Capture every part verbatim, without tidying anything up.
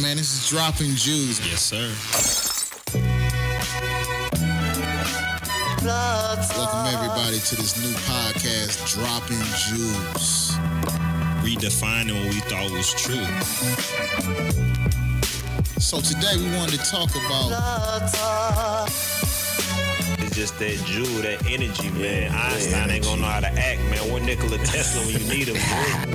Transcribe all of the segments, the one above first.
Man, this is Dropping Juice. Yes, sir. Welcome, everybody, to this new podcast, Dropping Juice. Redefining what we thought was true. So today we wanted to talk about... It's just that Jew, that energy, man. Yeah, Einstein energy. Ain't gonna know how to act, man. We're Nikola Tesla when you need him, man.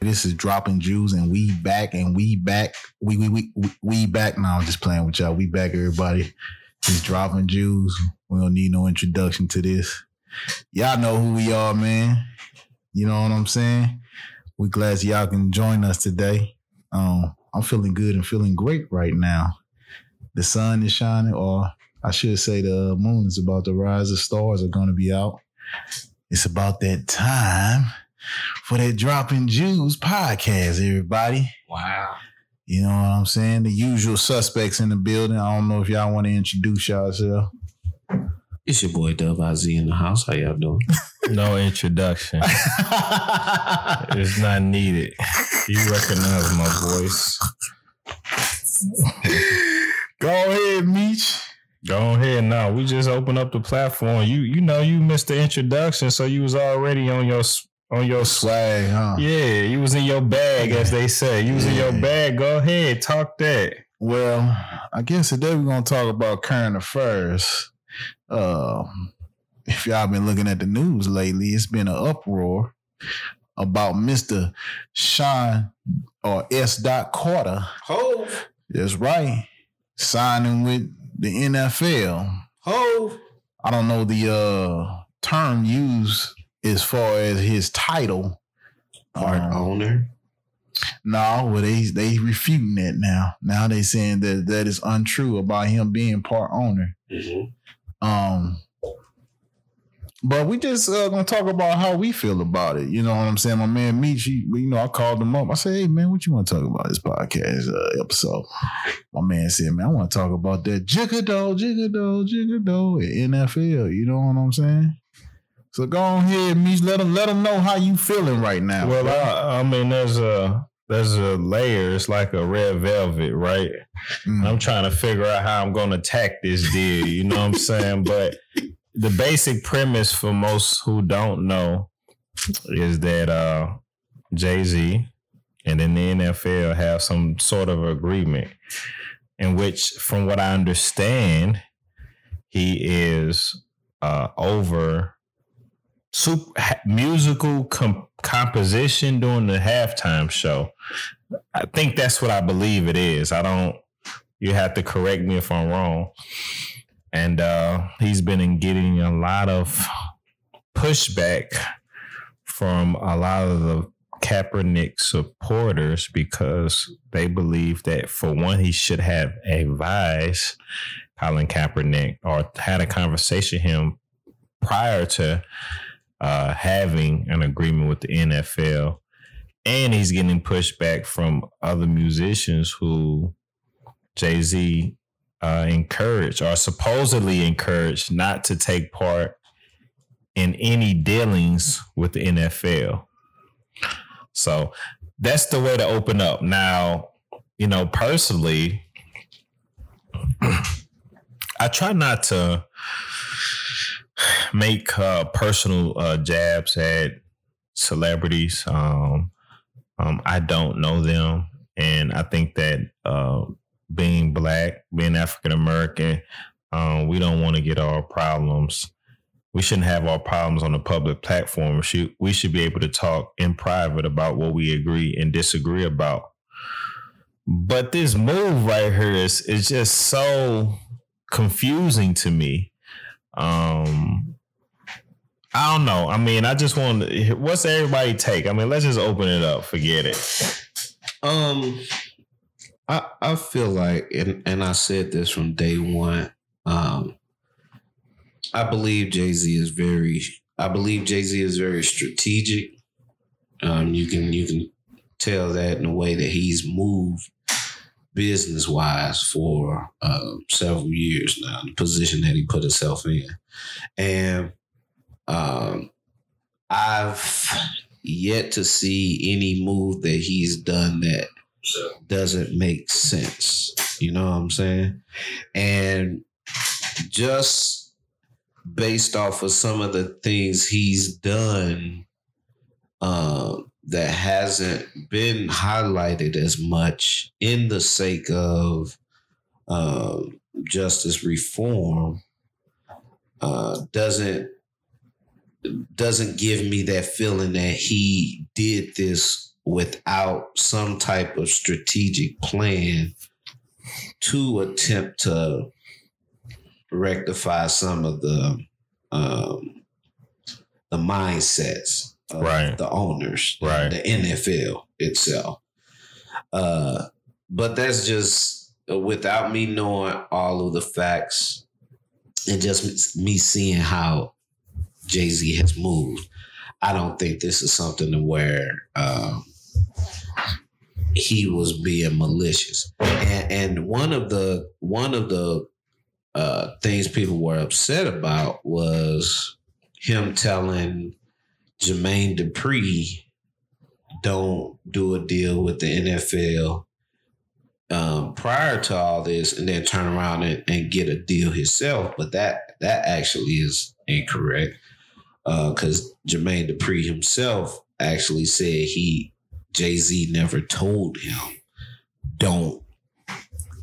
This is Dropping Juice, and we back, and we back, we we we we back. Now I'm just playing with y'all. We back, everybody. It's Dropping Juice. We don't need no introduction to this. Y'all know who we are, man. You know what I'm saying? We glad y'all can join us today. Um, I'm feeling good and feeling great right now. The sun is shining, or I should say, the moon is about to rise. The stars are going to be out. It's about that time for that Dropping Juice podcast, everybody. Wow. You know what I'm saying? The usual suspects in the building. I don't know if y'all want to introduce yourself. It's your boy Dub I Z in the house. How y'all doing? No introduction. It's not needed. You recognize my voice. Go ahead, Meech. Go ahead. No, we just opened up the platform. You you know you missed the introduction, so you was already on your... Sp- On your swag, huh? Yeah, you was in your bag, as they say. You was yeah. in your bag. Go ahead, talk that. Well, I guess today we're going to talk about current affairs. Uh, if y'all been looking at the news lately, it's been an uproar about Mister Sean or S. Carter. Ho! That's right. Signing with the N F L. Ho! I don't know the uh, term used as far as his title. Part um, owner? No, nah, well, they, they refuting that now. Now they saying that that is untrue about him being part owner. Mm-hmm. Um, but we just uh, going to talk about how we feel about it. You know what I'm saying? My man, Meech, you know, I called him up. I said, hey, man, what you want to talk about this podcast uh, episode? My man said, man, I want to talk about that jigado, jigado, jigado at N F L. You know what I'm saying? So go on here, Meech. Let them let them know how you feeling right now. Well, I, I mean, there's a there's a layer. It's like a red velvet, right? Mm. I'm trying to figure out how I'm going to attack this deal. You know what I'm saying? But the basic premise for most who don't know is that uh, Jay-Z and then the N F L have some sort of agreement in which, from what I understand, he is uh, over. Super, musical comp- composition during the halftime show. I think that's what I believe it is. I don't, you have to correct me if I'm wrong. And uh, he's been in getting a lot of pushback from a lot of the Kaepernick supporters because they believe that, for one, he should have advised Colin Kaepernick or had a conversation with him prior to Uh, having an agreement with the N F L, and he's getting pushback from other musicians who Jay-Z uh, encouraged or supposedly encouraged not to take part in any dealings with the N F L. So that's the way to open up. Now, you know, personally, I try not to make uh, personal uh, jabs at celebrities. Um, um, I don't know them. And I think that uh, being black, being African-American, um, we don't want to get our problems. We shouldn't have our problems on a public platform. We should be able to talk in private about what we agree and disagree about. But this move right here is, is just so confusing to me. Um, I don't know. I mean, I just want to, what's everybody take? I mean, let's just open it up. Forget it. Um, I I feel like, and, and I said this from day one, um, I believe Jay-Z is very. I believe Jay-Z is very strategic. Um, you can you can tell that in the way that he's moved business wise for uh, several years now. The position that he put himself in, and um, I've yet to see any move that he's done that doesn't make sense. You know what I'm saying? And just based off of some of the things he's done uh, that hasn't been highlighted as much in the sake of uh, justice reform, uh, doesn't doesn't give me that feeling that he did this without some type of strategic plan to attempt to rectify some of the um, the mindsets of right. the owners, right. the N F L itself. Uh, but that's just without me knowing all of the facts and just me seeing how Jay-Z has moved. I don't think this is something where um, he was being malicious. And, and one of the one of the Uh, things people were upset about was him telling Jermaine Dupri, don't do a deal with the N F L um, prior to all this, and then turn around and, and get a deal himself. But that that actually is incorrect, because uh, Jermaine Dupri himself actually said he Jay-Z never told him don't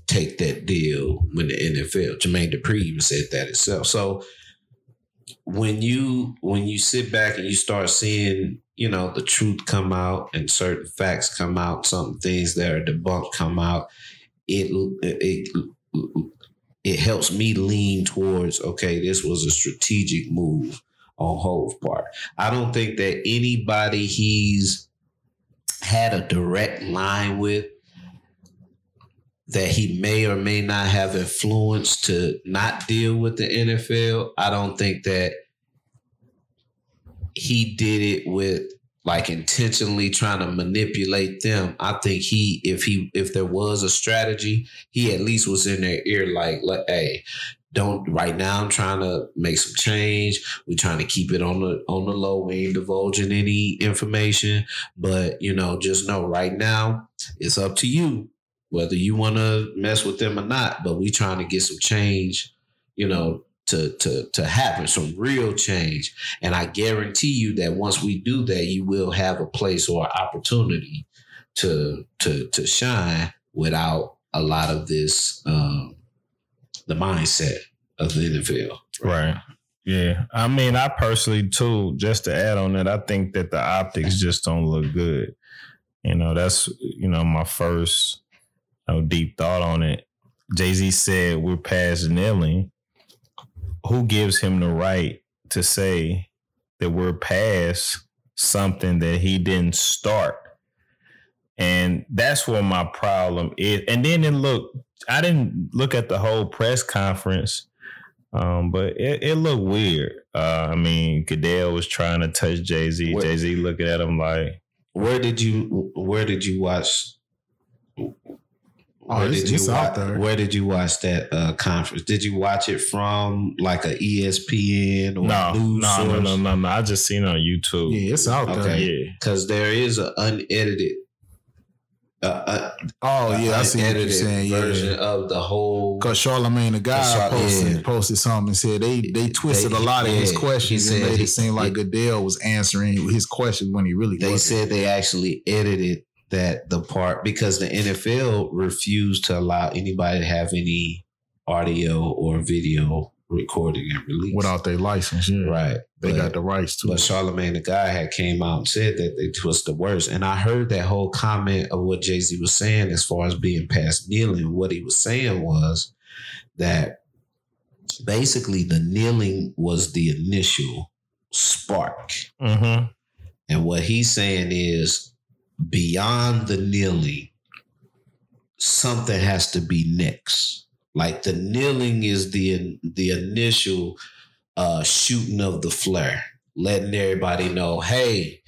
take that deal with the N F L. Jermaine Dupri even said that itself. So when you when you sit back and you start seeing, you know, the truth come out and certain facts come out, some things that are debunked come out, it it it helps me lean towards, okay, this was a strategic move on Hove's part. I don't think that anybody he's had a direct line with that he may or may not have influence to not deal with the N F L. I don't think that he did it with like intentionally trying to manipulate them. I think he, if he, if there was a strategy, he at least was in their ear, like, like hey, don't right now. I'm trying to make some change. We're trying to keep it on the on the low. We ain't divulging any information, but you know, just know right now it's up to you whether you want to mess with them or not, but we trying to get some change, you know, to to to happen, some real change. And I guarantee you that once we do that, you will have a place or opportunity to to to shine without a lot of this, um, the mindset of the N F L. Right? Right. Yeah. I mean, I personally, too, just to add on that, I think that the optics just don't look good. You know, that's, you know, my first... no deep thought on it. Jay-Z said, we're past kneeling. Who gives him the right to say that we're past something that he didn't start? And that's where my problem is. And then, then look, I didn't look at the whole press conference, um, but it, it looked weird. Uh, I mean, Goodell was trying to touch Jay-Z. Where, Jay-Z looking at him like... Where did you, where did you watch... Oh, where, did you watch, where did you watch that uh, conference? Did you watch it from like a E S P N or no, news no, source? No, no, no, no. I just seen it on YouTube. Yeah, it's out okay. there. Yeah, because there is an unedited. Uh, un- oh yeah, I see what you're saying. Version yeah. of the whole. Because Charlemagne the God posted, yeah. posted something and said they they twisted they, a lot of yeah. his questions and made it seem like yeah. Goodell was answering his questions when he really. They wasn't. Said they actually edited. That the part because the N F L refused to allow anybody to have any audio or video recording and release without their license. Yeah. Right. They but, got the rights to but it. But Charlemagne the God had came out and said that they twist the words. And I heard that whole comment of what Jay-Z was saying as far as being past kneeling. What he was saying was that basically the kneeling was the initial spark. Mm-hmm. And what he's saying is, beyond the kneeling, something has to be next. Like the kneeling is the the initial uh, shooting of the flare, letting everybody know, hey,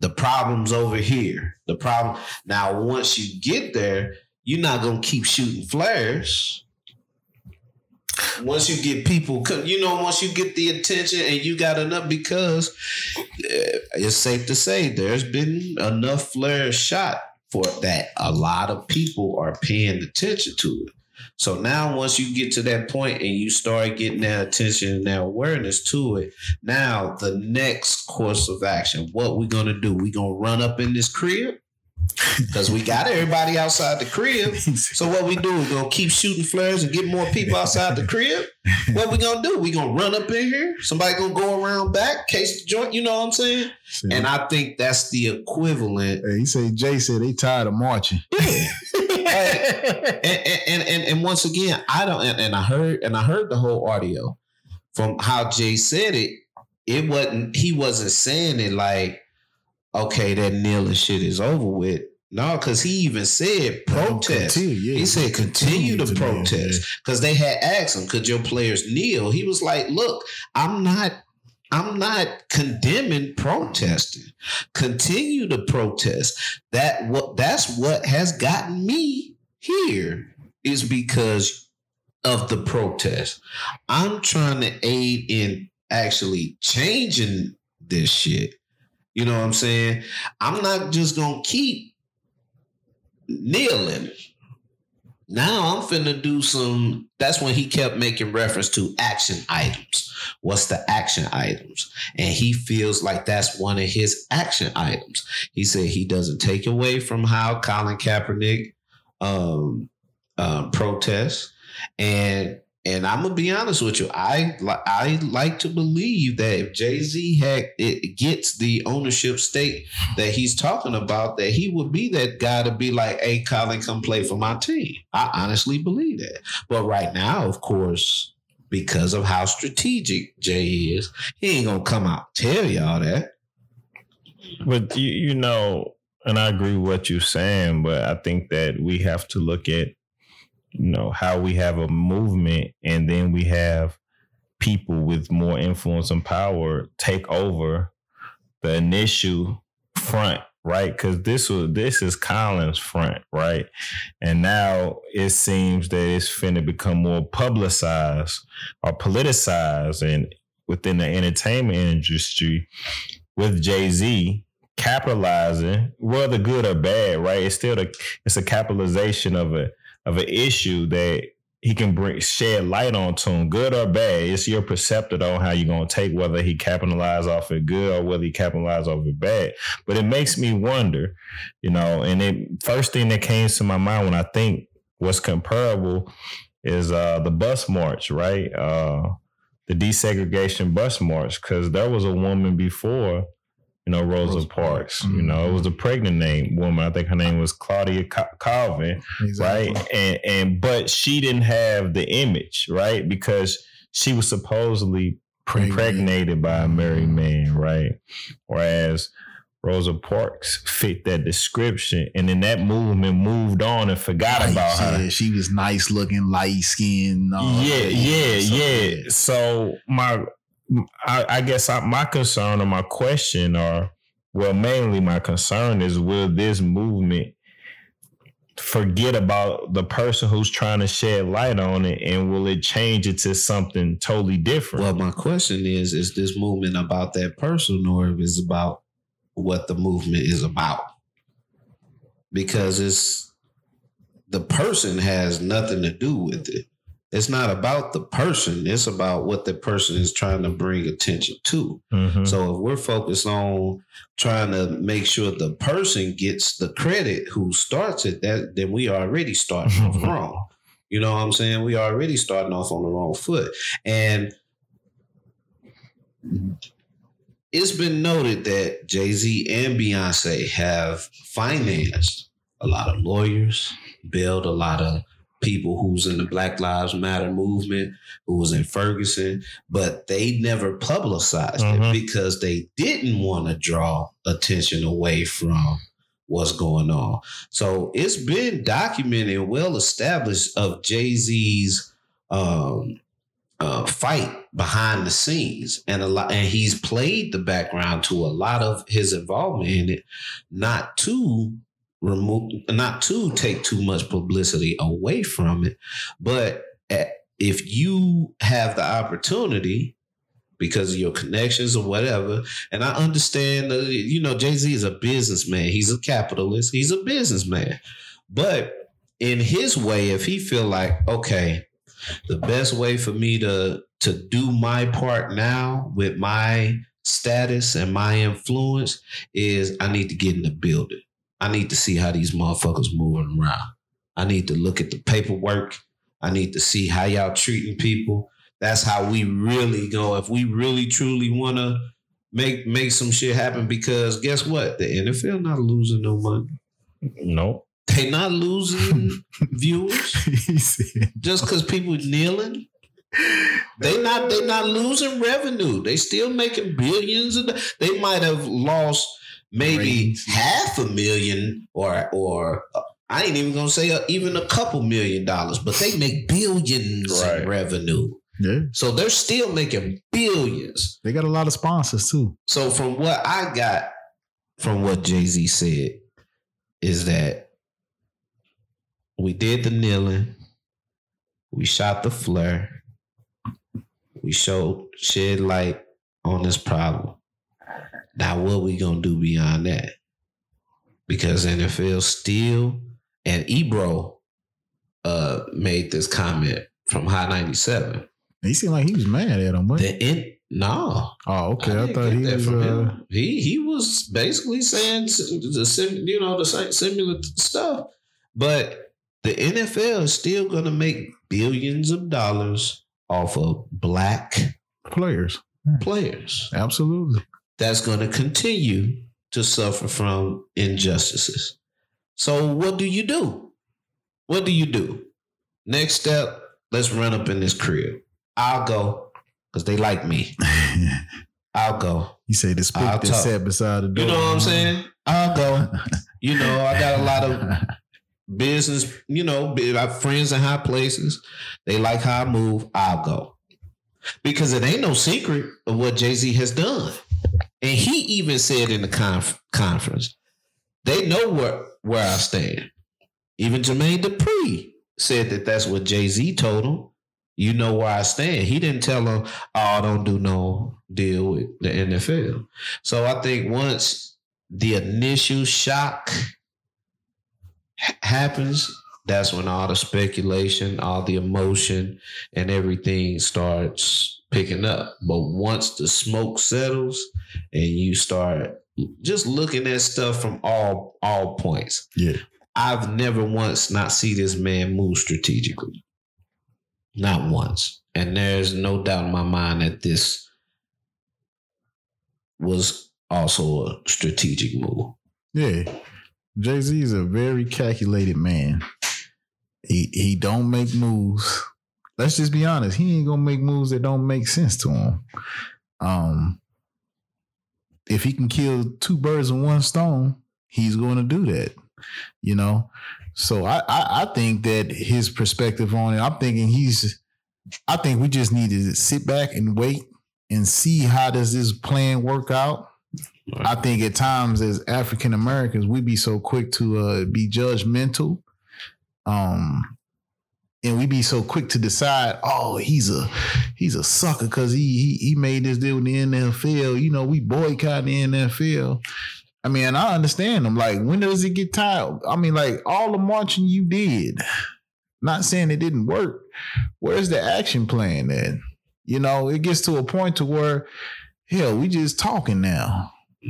the problem's over here. The problem. Now, once you get there, you're not going to keep shooting flares. Once you get people, you know, once you get the attention and you got enough, because it's safe to say there's been enough flares shot for that. A lot of people are paying attention to it. So now once you get to that point and you start getting that attention and that awareness to it, now the next course of action, what we going to do? We going to run up in this crib? Because we got everybody outside the crib. So what we do is going to keep shooting flares and get more people outside the crib. What we going to do? We going to run up in here. Somebody going to go around back, case the joint. You know what I'm saying? See, and I think that's the equivalent. Hey, he said, Jay said they tired of marching. Yeah. and, and, and, and, and once again, I don't, and, and I heard, and I heard the whole audio from how Jay said it. It wasn't, he wasn't saying it like, okay, that kneeling shit is over with. No, because he even said protest. Continue, yeah. He said continue, continue to, to protest because they had asked him, could your players kneel? He was like, look, I'm not, I'm not condemning protesting. Continue to protest. That what that's what has gotten me here is because of the protest. I'm trying to aid in actually changing this shit. You know what I'm saying? I'm not just going to keep kneeling. Now I'm finna do some. That's when he kept making reference to action items. What's the action items? And he feels like that's one of his action items. He said he doesn't take away from how Colin Kaepernick um, uh, protests. And and I'm gonna be honest with you. I I like to believe that if Jay-Z had it gets the ownership stake that he's talking about, that he would be that guy to be like, "Hey, Colin, come play for my team." I honestly believe that. But right now, of course, because of how strategic Jay is, he ain't gonna come out and tell y'all that. But you, you know, and I agree with what you're saying, but I think that we have to look at, you know, how we have a movement and then we have people with more influence and power take over the initial front, right? Because this was this is Colin's front, right? And now it seems that it's finna become more publicized or politicized and within the entertainment industry with Jay-Z capitalizing, whether good or bad, right? It's still the it's a capitalization of a of an issue that he can bring shed light on to him, good or bad. It's your perceptor on how you're going to take whether he capitalized off it good or whether he capitalized off it bad. But it makes me wonder, you know, and the first thing that came to my mind when I think what's comparable is uh, the bus march, right? Uh, the desegregation bus march, because there was a woman before, you know, Rosa, Rosa Parks, mm-hmm. you know, it was a pregnant name woman. I think her name was Claudia Calvin, exactly. Right? And and but she didn't have the image, right? Because she was supposedly pregnant. impregnated by a married man, right? Whereas Rosa Parks fit that description, and then that movement moved on and forgot like about she, her. She was nice looking, light skinned. Uh, yeah, yeah, so. yeah. So my. I, I guess I, my concern or my question or, well, mainly my concern is, will this movement forget about the person who's trying to shed light on it, and will it change it to something totally different? Well, my question is, is this movement about that person, or if it's about what the movement is about? Because it's the person has nothing to do with it. It's not about the person. It's about what the person is trying to bring attention to. Mm-hmm. So if we're focused on trying to make sure the person gets the credit who starts it, that then we already starting off wrong. You know what I'm saying? We already starting off on the wrong foot. And it's been noted that Jay-Z and Beyonce have financed a lot of lawyers, built a lot of people who's in the Black Lives Matter movement, who was in Ferguson, but they never publicized mm-hmm. it because they didn't want to draw attention away from what's going on. So it's been documented and well established of Jay-Z's um, uh, fight behind the scenes, and a lot, and he's played the background to a lot of his involvement in it, not to remove, not to take too much publicity away from it. But at, if you have the opportunity because of your connections or whatever, and I understand that, you know, Jay-Z is a businessman. He's a capitalist. He's a businessman. But in his way, if he feel like, okay, the best way for me to, to do my part now with my status and my influence is I need to get in the building. I need to see how these motherfuckers moving around. I need to look at the paperwork. I need to see how y'all treating people. That's how we really go. If we really, truly want to make make some shit happen, because guess what? The N F L not losing no money. Nope. They not losing viewers. Just because people kneeling. They not, they not losing revenue. They still making billions. Of, they might have lost maybe half a million or or... I ain't even going to say a, even a couple million dollars, but they make billions right. in revenue. Yeah. So they're still making billions. They got a lot of sponsors too. So from what I got from what Jay-Z said is that we did the kneeling, we shot the flare, we showed shed light on this problem. Now what we going to do beyond that? Because N F L still... And Ebro uh, made this comment from Hot ninety-seven. He seemed like he was mad at him. The in, no. Oh, okay. I, I thought he was. Uh... He he was basically saying the sim, you know the same similar stuff. But the N F L is still going to make billions of dollars off of black players. Players, absolutely. That's going to continue to suffer from injustices. So what do you do? What do you do? Next step, let's run up in this crib. I'll go, because they like me. I'll go. You say the spook that sat beside the door. You know what I'm saying? I'll go. You know, I got a lot of business, you know, friends in high places. They like how I move. I'll go. Because it ain't no secret of what Jay-Z has done. And he even said in the conf- conference, they know where, where I stand. Even Jermaine Dupri said that that's what Jay-Z told him. You know where I stand. He didn't tell him, oh, don't do no deal with the N F L. So I think once the initial shock ha- happens, that's when all the speculation, all the emotion, and everything starts picking up. But once the smoke settles and you start just looking at stuff from all all points. Yeah, I've never once not see this man move strategically. Not once. And there's no doubt in my mind that this was also a strategic move. Yeah. Jay-Z is a very calculated man. He he don't make moves. Let's just be honest. He ain't gonna make moves that don't make sense to him. Um If he can kill two birds with one stone, he's going to do that, you know? So I, I, I think that his perspective on it, I'm thinking he's, I think we just need to sit back and wait and see how does this plan work out. Right. I think at times as African-Americans, we be so quick to uh, be judgmental. Um, And we be so quick to decide, oh, he's a he's a sucker because he, he he made this deal with the N F L. You know, we boycott the N F L. I mean, I understand them. Like, when does it get tired? I mean, like, all the marching you did, not saying it didn't work. Where's the action plan then? You know, it gets to a point to where, hell, we just talking now.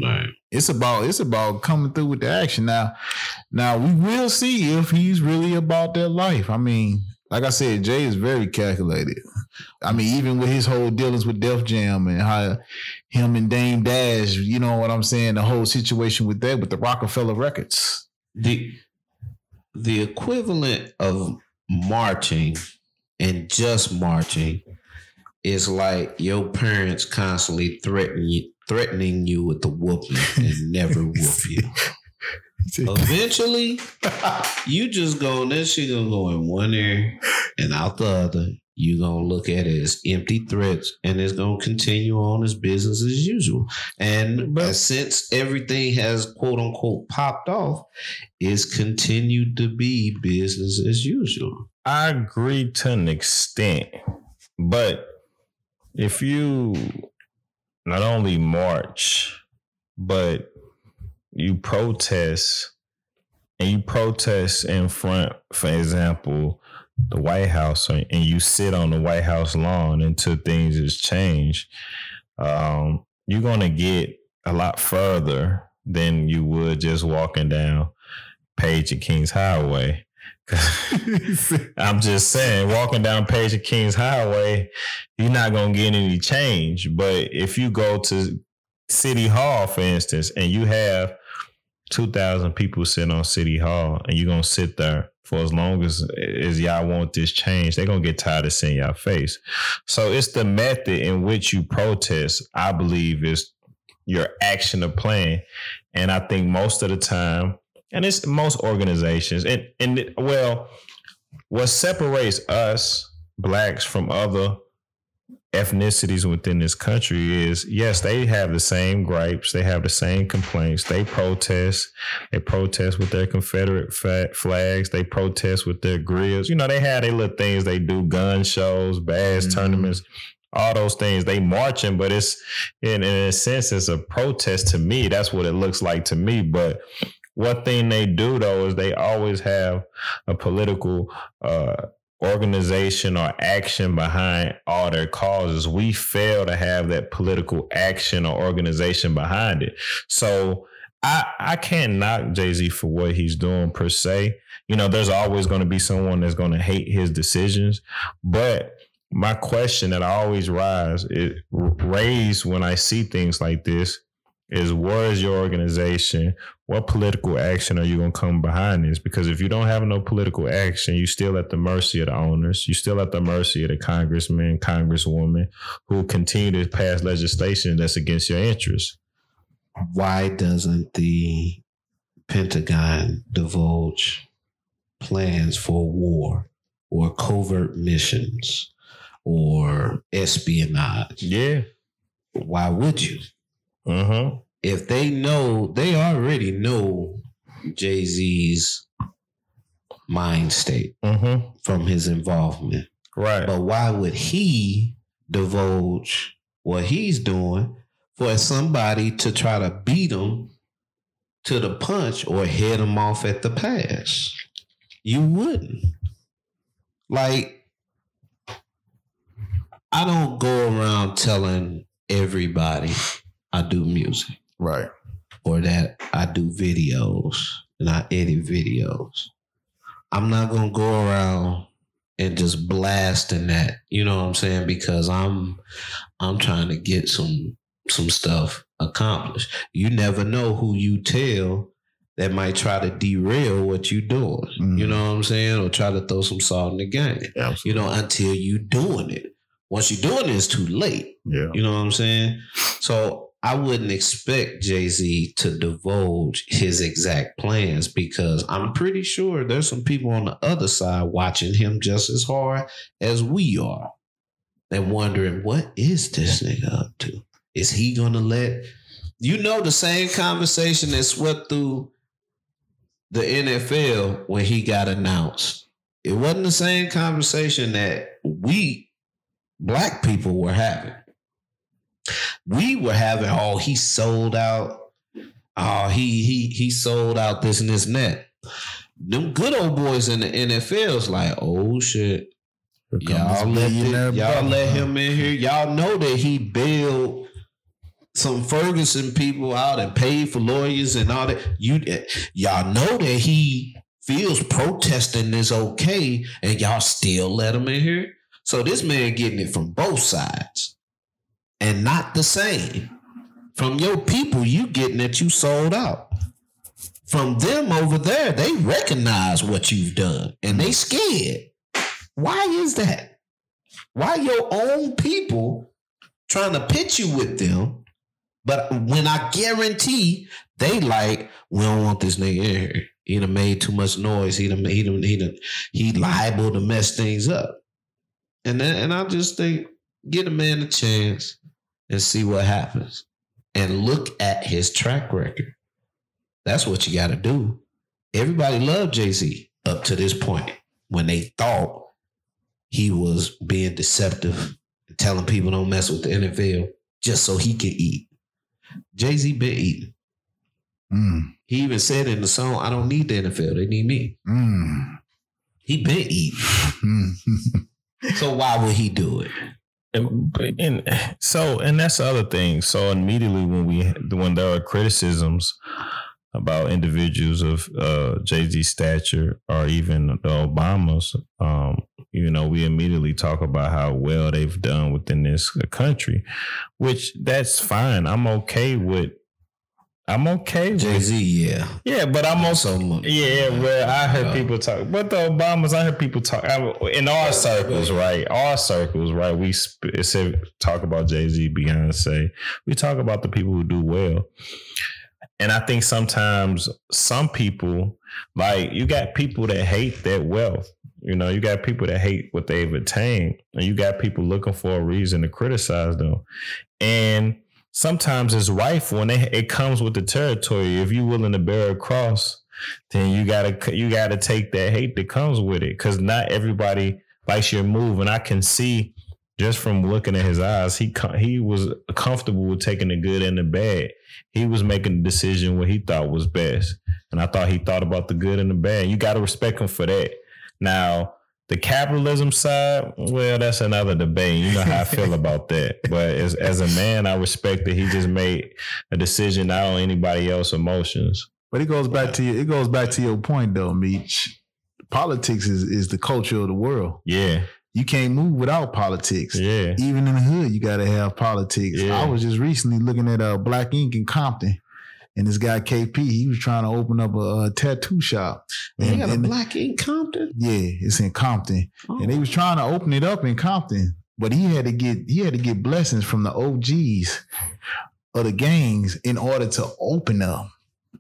Right. It's about it's about coming through with the action. Now, now we will see if he's really about that life. I mean, like I said, Jay is very calculated. I mean, even with his whole dealings with Def Jam and how him and Dame Dash, you know what I'm saying, the whole situation with that, with the Rockefeller Records. The, the equivalent of marching and just marching is like your parents constantly threatening you, threatening you with the whooping and never whoop you. Eventually, you just go, this shit gonna go in one ear and out the other. You gonna look at it as empty threats, and it's gonna continue on as business as usual. And but, since everything has quote unquote popped off, it's continued to be business as usual. I agree to an extent, but if you not only march, but you protest, and you protest in front, for example, the White House, and you sit on the White House lawn until things has changed, um, you're going to get a lot further than you would just walking down Page and Kings Highway. I'm just saying, walking down Page and Kings Highway, you're not going to get any change. But if you go to City Hall, for instance, and you have two thousand people sitting on City Hall, and you're going to sit there for as long as, as y'all want this change, they're going to get tired of seeing y'all face. So it's the method in which you protest, I believe, is your action of plan. And I think most of the time, and it's most organizations, and, and it, well, what separates us blacks from other ethnicities within this country is, yes, they have the same gripes, they have the same complaints, they protest, they protest with their Confederate flags, they protest with their grills, you know, they have their little things they do, gun shows, bass mm-hmm. tournaments, all those things, they marching, but it's in, in a sense it's a protest to me, that's what it looks like to me. But one thing they do though is they always have a political uh organization or action behind all their causes. We fail to have that political action or organization behind it. So I I can't knock Jay-Z for what he's doing per se. You know, there's always going to be someone that's going to hate his decisions. But my question that I always rise, it raise when I see things like this is, where is your organization? What political action are you going to come behind this? Because if you don't have no political action, you're still at the mercy of the owners. You're still at the mercy of the congressmen, congresswomen who continue to pass legislation that's against your interests. Why doesn't the Pentagon divulge plans for war or covert missions or espionage? Yeah. Why would you? Uh-huh. If they know, they already know Jay-Z's mind state uh-huh. from his involvement. Right. But why would he divulge what he's doing for somebody to try to beat him to the punch or head him off at the pass? You wouldn't. Like, I don't go around telling everybody I do music. Right. Or that I do videos and I edit videos. I'm not going to go around and just blasting that, you know what I'm saying? Because I'm I'm trying to get some some stuff accomplished. You never know who you tell that might try to derail what you're doing. Mm. You know what I'm saying? Or try to throw some salt in the game. Absolutely. You know, until you doing it. Once you're doing it, it's too late. Yeah. You know what I'm saying? So I wouldn't expect Jay-Z to divulge his exact plans, because I'm pretty sure there's some people on the other side watching him just as hard as we are and wondering, what is this nigga up to? Is he going to let... You know, the same conversation that swept through the N F L when he got announced. It wasn't the same conversation that we black people were having. We were having, oh, he sold out. Oh, he he he sold out this and this and that. Them good old boys in the N F L's like, oh shit, y'all let it, y'all let him in here. Y'all know that he bailed some Ferguson people out and paid for lawyers and all that. You y'all know that he feels protesting is okay, and y'all still let him in here. So this man getting it from both sides. And not the same. From your people, you getting that you sold out. From them over there, they recognize what you've done and they scared. Why is that? Why your own people trying to pitch you with them? But when I guarantee They like, we don't want this nigga in here. He done made too much noise. He done, he done, he done, he liable to mess things up. And then, and I just think, give a man a chance and see what happens. And look at his track record. That's what you got to do. Everybody loved Jay-Z up to this point when they thought he was being deceptive, telling people don't mess with the N F L just so he could eat. Jay-Z been eating. Mm. He even said in the song, I don't need the N F L. They need me. Mm. He been eating. So why would he do it? And, and so, and that's the other thing. So immediately when we, when there are criticisms about individuals of uh, Jay-Z's stature or even the Obamas, um, you know, we immediately talk about how well they've done within this country, which that's fine. I'm okay with. I'm okay with Jay-Z, yeah. Yeah, but I'm also... Yeah, where I heard people talk... But the Obamas, I heard people talk... I, in our circles, right? Our circles, right? We sp- talk about Jay-Z, Beyonce. We talk about the people who do well. And I think sometimes some people... Like, you got people that hate their wealth. You know, you got people that hate what they've attained. And you got people looking for a reason to criticize them. And... Sometimes it's rightful and it, it comes with the territory. If you're willing to bear a cross, then you gotta you gotta take that hate that comes with it. Cause not everybody likes your move. And I can see just from looking at his eyes, he he was comfortable with taking the good and the bad. He was making the decision what he thought was best. And I thought he thought about the good and the bad. You gotta respect him for that. Now, the capitalism side, well, that's another debate. You know how I feel about that. But as as a man, I respect that he just made a decision not on anybody else's emotions. But it goes back to your, it goes back to your point, though, Meech. Politics is, is the culture of the world. Yeah. You can't move without politics. Yeah. Even in the hood, you got to have politics. Yeah. I was just recently looking at uh, Black Ink in Compton. And this guy K P, he was trying to open up a, a tattoo shop. And, they got a Black Ink Compton? Yeah, it's in Compton. Oh. And they was trying to open it up in Compton, but he had to get he had to get blessings from the O Gs of the gangs in order to open up.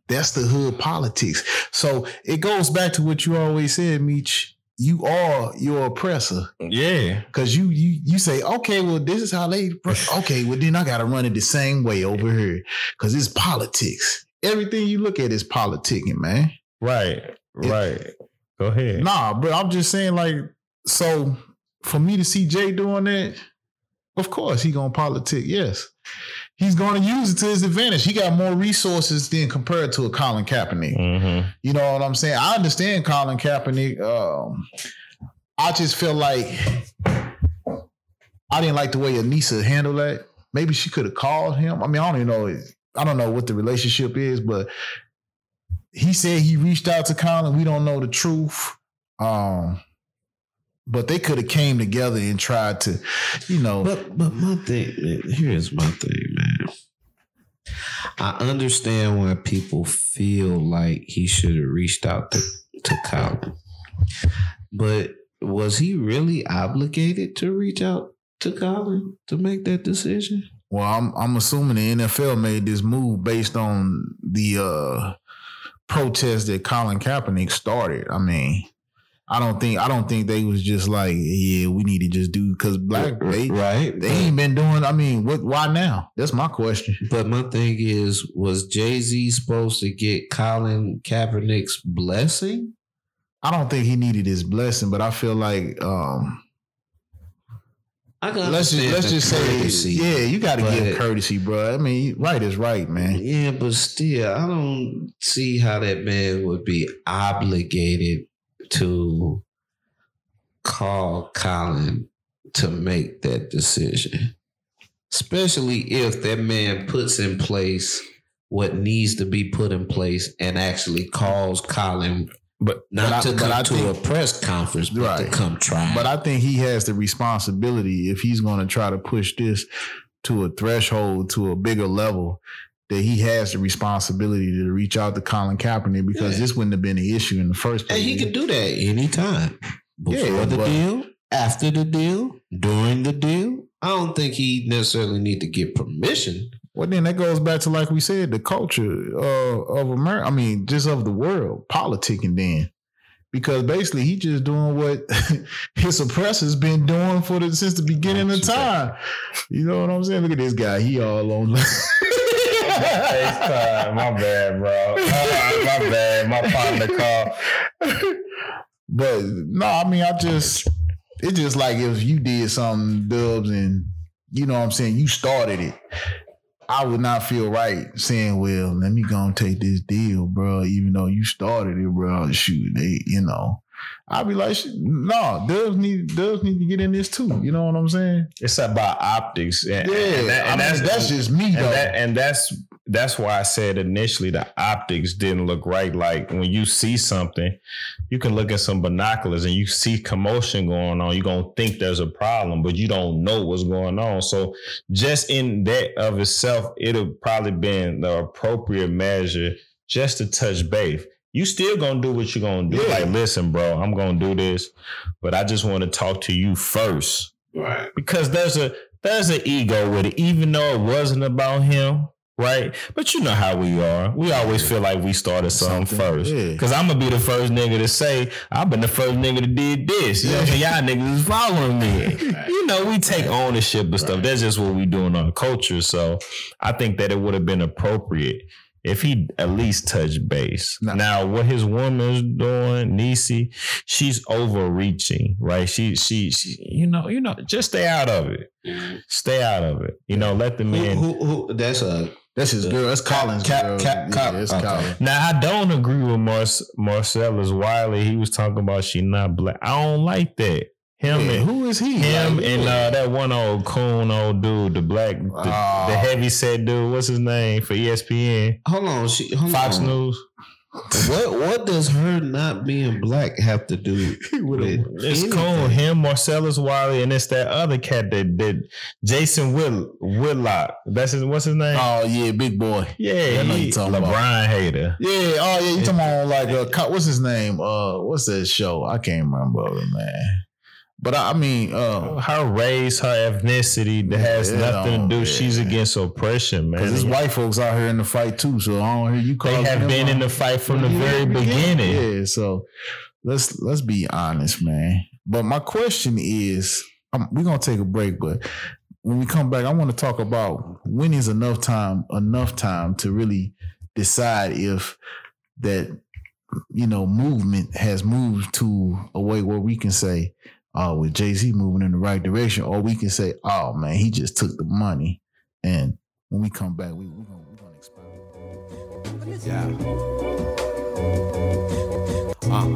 That's the hood politics. So it goes back to what you always said, Meech. You are your oppressor. Yeah. Because you you you say, okay, well, this is how they... Okay, well, then I got to run it the same way over here because it's politics. Everything you look at is politicking, man. Right, right. It, Go ahead. Nah, but I'm just saying, like, so for me to see Jay doing that, of course, he going to politic, yes. He's going to use it to his advantage. He got more resources than compared to a Colin Kaepernick. Mm-hmm. You know what I'm saying? I understand Colin Kaepernick. Um, I just feel like I didn't like the way Anissa handled that. Maybe she could have called him. I mean, I don't even know. I don't know what the relationship is, but he said he reached out to Colin. We don't know the truth. Um, But they could have came together and tried to, you know. But but my thing, man, here's my thing, man. I understand why people feel like he should have reached out to, to Colin. But was he really obligated to reach out to Colin to make that decision? Well, I'm I'm assuming the N F L made this move based on the uh, protest that Colin Kaepernick started. I mean... I don't think I don't think they was just like, yeah, we need to just do because black they, right they ain't been doing. I mean, what? Why now? That's my question. But my thing is, was Jay-Z supposed to get Colin Kaepernick's blessing? I don't think he needed his blessing, but I feel like um, I let's just let's just courtesy, say, yeah, you got to give courtesy, bro. I mean, right is right, man. Yeah, but still, I don't see how that man would be obligated to call Colin to make that decision, especially if that man puts in place what needs to be put in place and actually calls Colin, but not but to I, come I to think, a press conference, but right. to come try. But I think he has the responsibility if he's going to try to push this to a threshold, to a bigger level, that he has the responsibility to reach out to Colin Kaepernick because yeah. this wouldn't have been an issue in the first place. And he could do that anytime. Before yeah, the deal, after the deal, during the deal. I don't think he necessarily need to get permission. Well, then that goes back to, like we said, the culture uh, of America. I mean, just of the world, politicking then. Because basically he just doing what his oppressors been doing for the since the beginning of time. You know what I'm saying? Look at this guy. He all on. FaceTime. My bad, bro. Uh, my bad. My partner called. But no, I mean, I just, it's just like if you did something, Dubs, and you know what I'm saying, you started it. I would not feel right saying, well, let me go and take this deal, bro, even though you started it, bro. Shoot, they, you know. I'd be like, no, Dubs need Dubs need to get in this too. You know what I'm saying? It's about optics. And, yeah, and, that, and I mean, that's, that's just me, and though. That, and that's that's why I said initially the optics didn't look right. Like when you see something, you can look at some binoculars and you see commotion going on. You're going to think there's a problem, but you don't know what's going on. So just in that of itself, it'll probably been the appropriate measure just to touch base. You still gonna do what you're gonna do. Yeah. Like, listen, bro, I'm gonna do this, but I just want to talk to you first, right? Because there's a there's an ego with it, even though it wasn't about him, right? But you know how we are. We always feel like we started something, something first. Yeah. Cause I'm gonna be the first nigga to say I've been the first nigga that did this. You know what I'm saying? Y'all niggas is following me. Right. You know, we take ownership and stuff. Right. That's just what we do in our culture. So I think that it would have been appropriate if he at least touched base. No. Now, what his woman's doing, Niecy, she's overreaching, right? She, she, she, you know, you know, just stay out of it. Mm-hmm. Stay out of it. You know, let the man. Who, who, who, that's a that's his girl. That's Colin's Cap, girl. Cap, yeah, Cap, okay. Colin. Now, I don't agree with Mar- Marcellus Wiley. He was talking about she not black. I don't like that. Him yeah, and who is he? Him like, and uh, that one old coon old dude, the black, the, uh, the heavy set dude. What's his name for E S P N? Hold on, she, hold Fox on. News. What what does her not being black have to do with it? It's cool. Him, Marcellus Wiley, and it's that other cat that did Jason Whitlock. Whitlock. That's his, what's his name? Oh yeah, big boy. Yeah, he, LeBron about. Hater. Yeah. Oh yeah, you talking about like uh, what's his name? Uh, what's that show? I can't remember, man. But I mean, uh, her race, her ethnicity, that has yeah, nothing to do. Yeah. She's against oppression, man. Because there's white folks out here in the fight too. So I don't hear you call. They have been on. In the fight from yeah, the very beginning. beginning. Yeah. So let's let's be honest, man. But my question is, I'm, we're gonna take a break, but when we come back, I want to talk about when is enough time enough time to really decide if that you know movement has moved to a way where we can say. Uh, with Jay-Z moving in the right direction, or we can say, oh, man, he just took the money. And when we come back, we, we're going to explain. Yeah. Uh,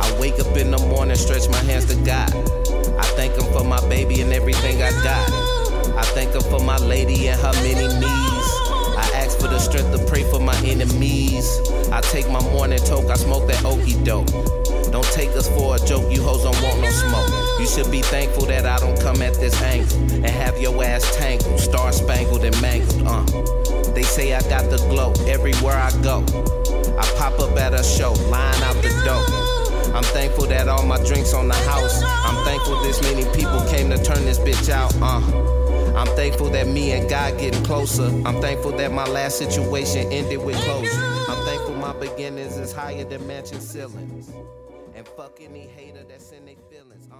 I wake up in the morning, stretch my hands to God. I thank him for my baby and everything I got. I thank him for my lady and her many needs. I ask for the strength to pray for my enemies. I take my morning toke, I smoke that okie doke. Don't take us for a joke, you hoes don't want no smoke. You should be thankful that I don't come at this angle and have your ass tangled, star spangled and mangled, uh. They say I got the glow everywhere I go. I pop up at a show, line out the dope. I'm thankful that all my drinks on the house. I'm thankful this many people came to turn this bitch out, uh. I'm thankful that me and God getting closer. I'm thankful that my last situation ended with closure. I'm thankful my beginnings is higher than mansion ceilings. And fuck any hater that's in their feelings. Uh,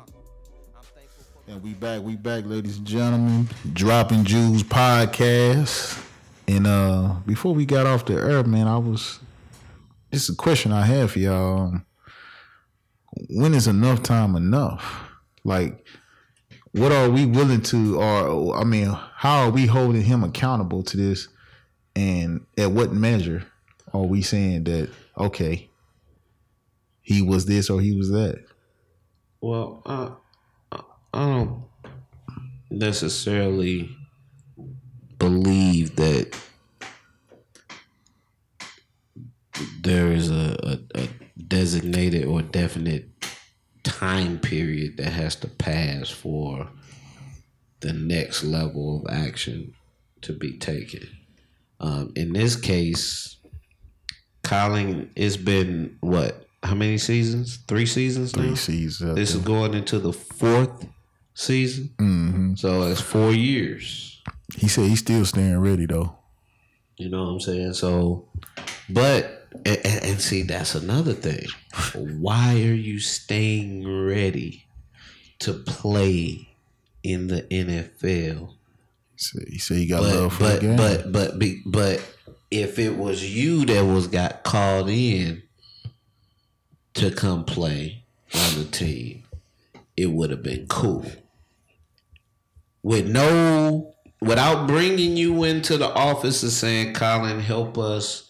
I'm thankful for and we back, we back, ladies and gentlemen. Dropping Juice podcast. And uh, before we got off the air, man, I was... It's a question I have for y'all. When is enough time enough? Like... What are we willing to, or I mean, how are we holding him accountable to this? And at what measure are we saying that, okay, he was this or he was that? Well, I, I don't necessarily believe that there is a, a, a designated or definite time period that has to pass for the next level of action to be taken. Um, in this case, Colin, it's been what? How many seasons? Three seasons now? Three seasons. This is going into the fourth season. Mm-hmm. So it's four years. He said he's still staying ready though. You know what I'm saying? So, but and, and see, that's another thing. Why are you staying ready to play in the N F L? So he said he got but, love for but, the game. But but but but if it was you that was got called in to come play on the team, it would have been cool. With no, without bringing you into the office and saying, Colin, help us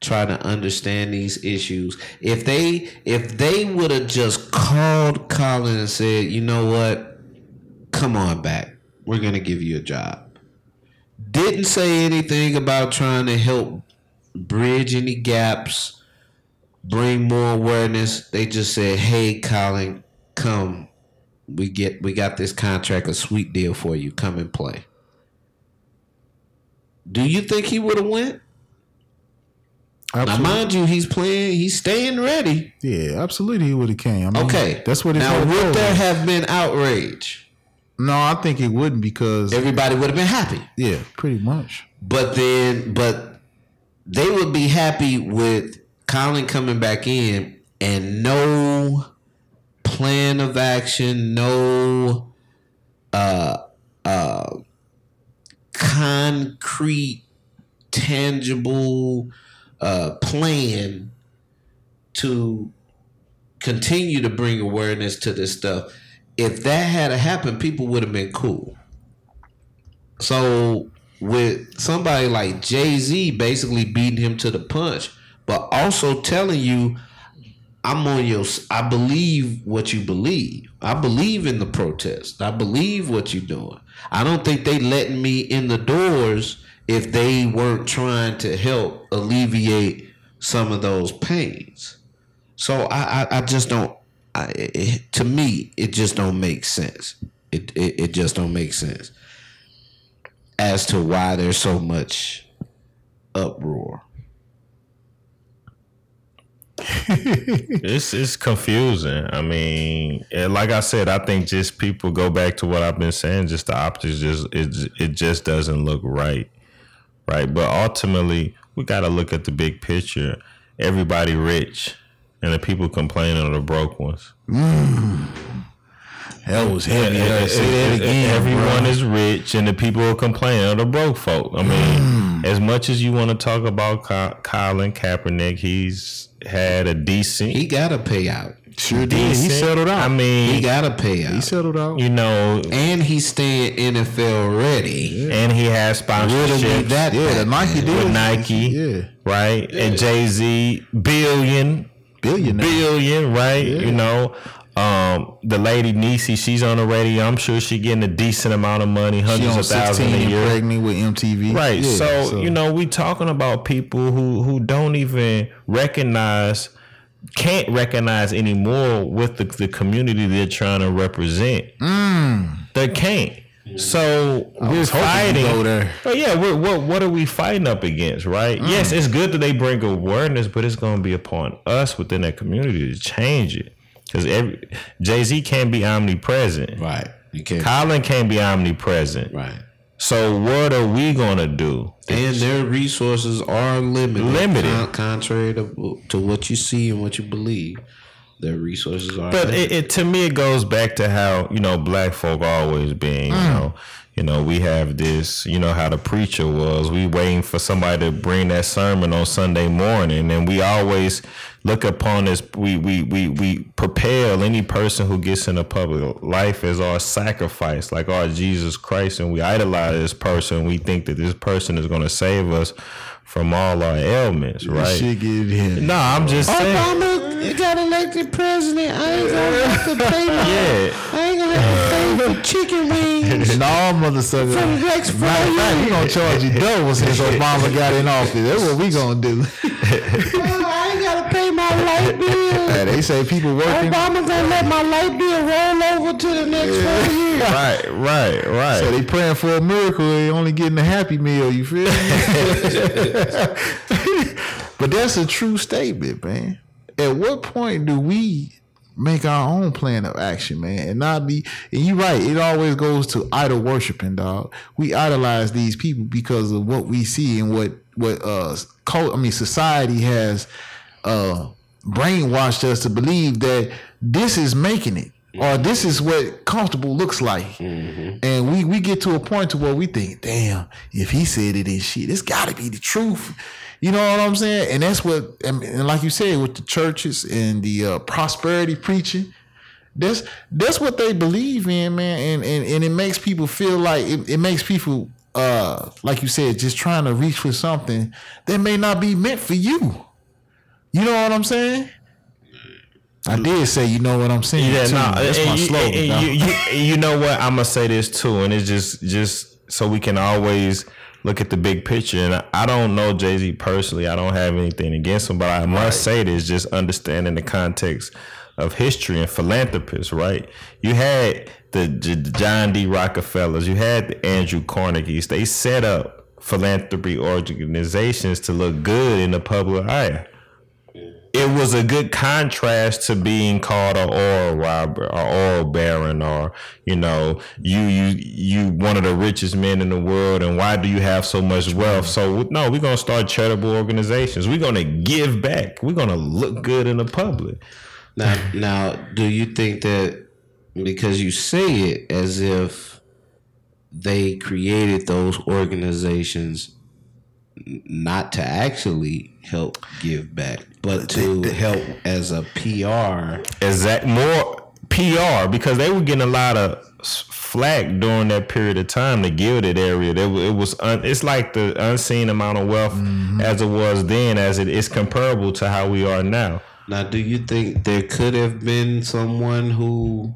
try to understand these issues. If they, if they would have just called Colin and said, you know what, come on back. We're going to give you a job. Didn't say anything about trying to help bridge any gaps, bring more awareness. They just said, hey, Colin, come. We get we got this contract, a sweet deal for you. Come and play. Do you think he would have went? Absolutely. Now, mind you, he's playing. He's staying ready. Yeah, absolutely, he would have came. I mean, okay, that's what. It now, would there have been outrage? No, I think it wouldn't, because everybody would have been happy. Yeah, pretty much. But then, but they would be happy with Colin coming back in and no plan of action, no uh, uh, concrete, tangible uh, plan to continue to bring awareness to this stuff. If that had happened, people would have been cool. So with somebody like Jay-Z basically beating him to the punch, but also telling you, I'm on your, I believe what you believe. I believe in the protest. I believe what you're doing. I don't think they letting me in the doors if they weren't trying to help alleviate some of those pains. So I, I, I just don't. I, it, to me, it just don't make sense. It, it it just don't make sense as to why there's so much uproar. it's it's confusing. I mean, like I said, I think just people go back to what I've been saying. Just the optics, just it it just doesn't look right, right? But ultimately, we got to look at the big picture. Everybody rich, and the people complaining are the broke ones. Mm. That was heavy. Yeah, it, it, say that it, again, everyone bro. Is rich, and the people who complain are the broke folk. I mean, mm. as much as you want to talk about Colin Kaepernick, he's had a decent. He got a payout. Sure did. He settled out. I mean, he got a payout. He settled out. You know, and he's staying N F L ready. Yeah. And he has sponsorships. That, yeah, the Nike deal with Nike. Yeah, right. Yeah. And Jay-Z, billion, billion, billion, right? Yeah. You know. Um, the lady Niecy, she's on the radio. I'm sure she's getting a decent amount of money, hundreds of thousands a year. She's pregnant with M T V, right? Yeah, so, so you know, we talking about people who who don't even recognize, can't recognize anymore with the, the community they're trying to represent. Mm. They can't. So I we're fighting. But yeah, we're, we're, what are we fighting up against, right? Mm. Yes, it's good that they bring awareness, but it's going to be upon us within that community to change it. Because every Jay-Z can't be omnipresent. Right. You can't. Colin can't be omnipresent. Right. So what are we going to do? And their resources are limited. Limited. Contrary to, to what you see and what you believe, their resources are but limited. But it, it, to me, it goes back to how, you know, black folk always being, mm. you know, you know, we have this, you know, how the preacher was. We waiting for somebody to bring that sermon on Sunday morning. And we always look upon this. We we we we propel any person who gets into public life as our sacrifice, like our Jesus Christ. And we idolize this person. We think that this person is going to save us from all our ailments, right? Shit get him. No, I'm just saying. Obama, you got elected president. I ain't gonna have to pay my. Yeah. I ain't gonna have to pay for chicken wings. And all motherfuckers. From next Friday, night, we gonna charge you double since Obama got in office. That's what we gonna do. Well, I ain't gotta pay my light bill. Hey, they say people working. Obama gonna let my light bill roll over to the next yeah. four years. Right, right, right. So they praying for a miracle. They only getting a happy meal. You feel me? But that's a true statement, man. At what point do we make our own plan of action, man, and not be. And you're right. It always goes to idol worshiping, dog. We idolize these people because of what we see and what what uh, cult, I mean, society has uh, brainwashed us to believe that this is making it, or this is what comfortable looks like. Mm-hmm. And we we get to a point to where we think, damn, if he said it is shit, it's got to be the truth. You know what I'm saying? And that's what, and like you said, with the churches and the uh, prosperity preaching, that's that's what they believe in, man. And and, and it makes people feel like, it, it makes people, uh, like you said, just trying to reach for something that may not be meant for you. You know what I'm saying? I did say, you know what I'm saying? Yeah, too. Nah, that's my you, slogan. You, you, you know what? I'm going to say this too, and it's just, just so we can always look at the big picture. And I don't know Jay-Z personally. I don't have anything against him, but I must right. say this, just understanding the context of history and philanthropists, right? You had the John D. Rockefellers. You had the Andrew Carnegies. They set up philanthropy organizations to look good in the public eye. It was a good contrast to being called an oil robber, or oil baron, or, you know, you you you one of the richest men in the world, and why do you have so much wealth? So no, we're gonna start charitable organizations. We're gonna give back. We're gonna look good in the public. Now, now, do you think that because you say it as if they created those organizations not to actually help give back, but to help as a P R, is that more P R? Because they were getting a lot of flack during that period of time. The gilded area, they, it was un, it's like the unseen amount of wealth mm-hmm. as it was then, as it is comparable to how we are now. Now, do you think there could have been someone who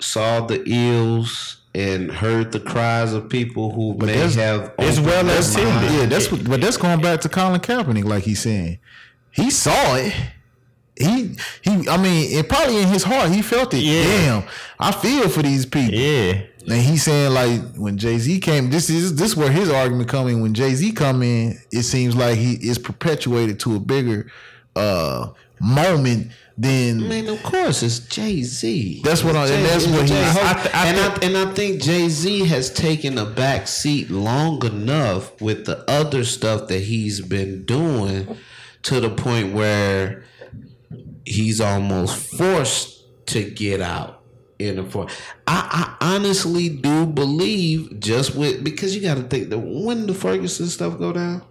saw the ills and heard the cries of people who but may have as well as him? Yeah, that's what, but that's going back to Colin Kaepernick, like he's saying. He saw it. He he. I mean, it probably in his heart he felt it. Yeah. Damn, I feel for these people. Yeah. And he's saying, like, when Jay-Z came, this is this is where his argument come in. When Jay-Z come in, it seems like he is perpetuated to a bigger uh, moment. Then I mean, of course, it's Jay-Z. That's what I. Jay- and that's what he. I, I, I and think, I and I think Jay-Z has taken a back seat long enough with the other stuff that he's been doing, to the point where he's almost forced to get out in the front. I, I honestly do believe, just with because you got to think that when the Ferguson stuff go down,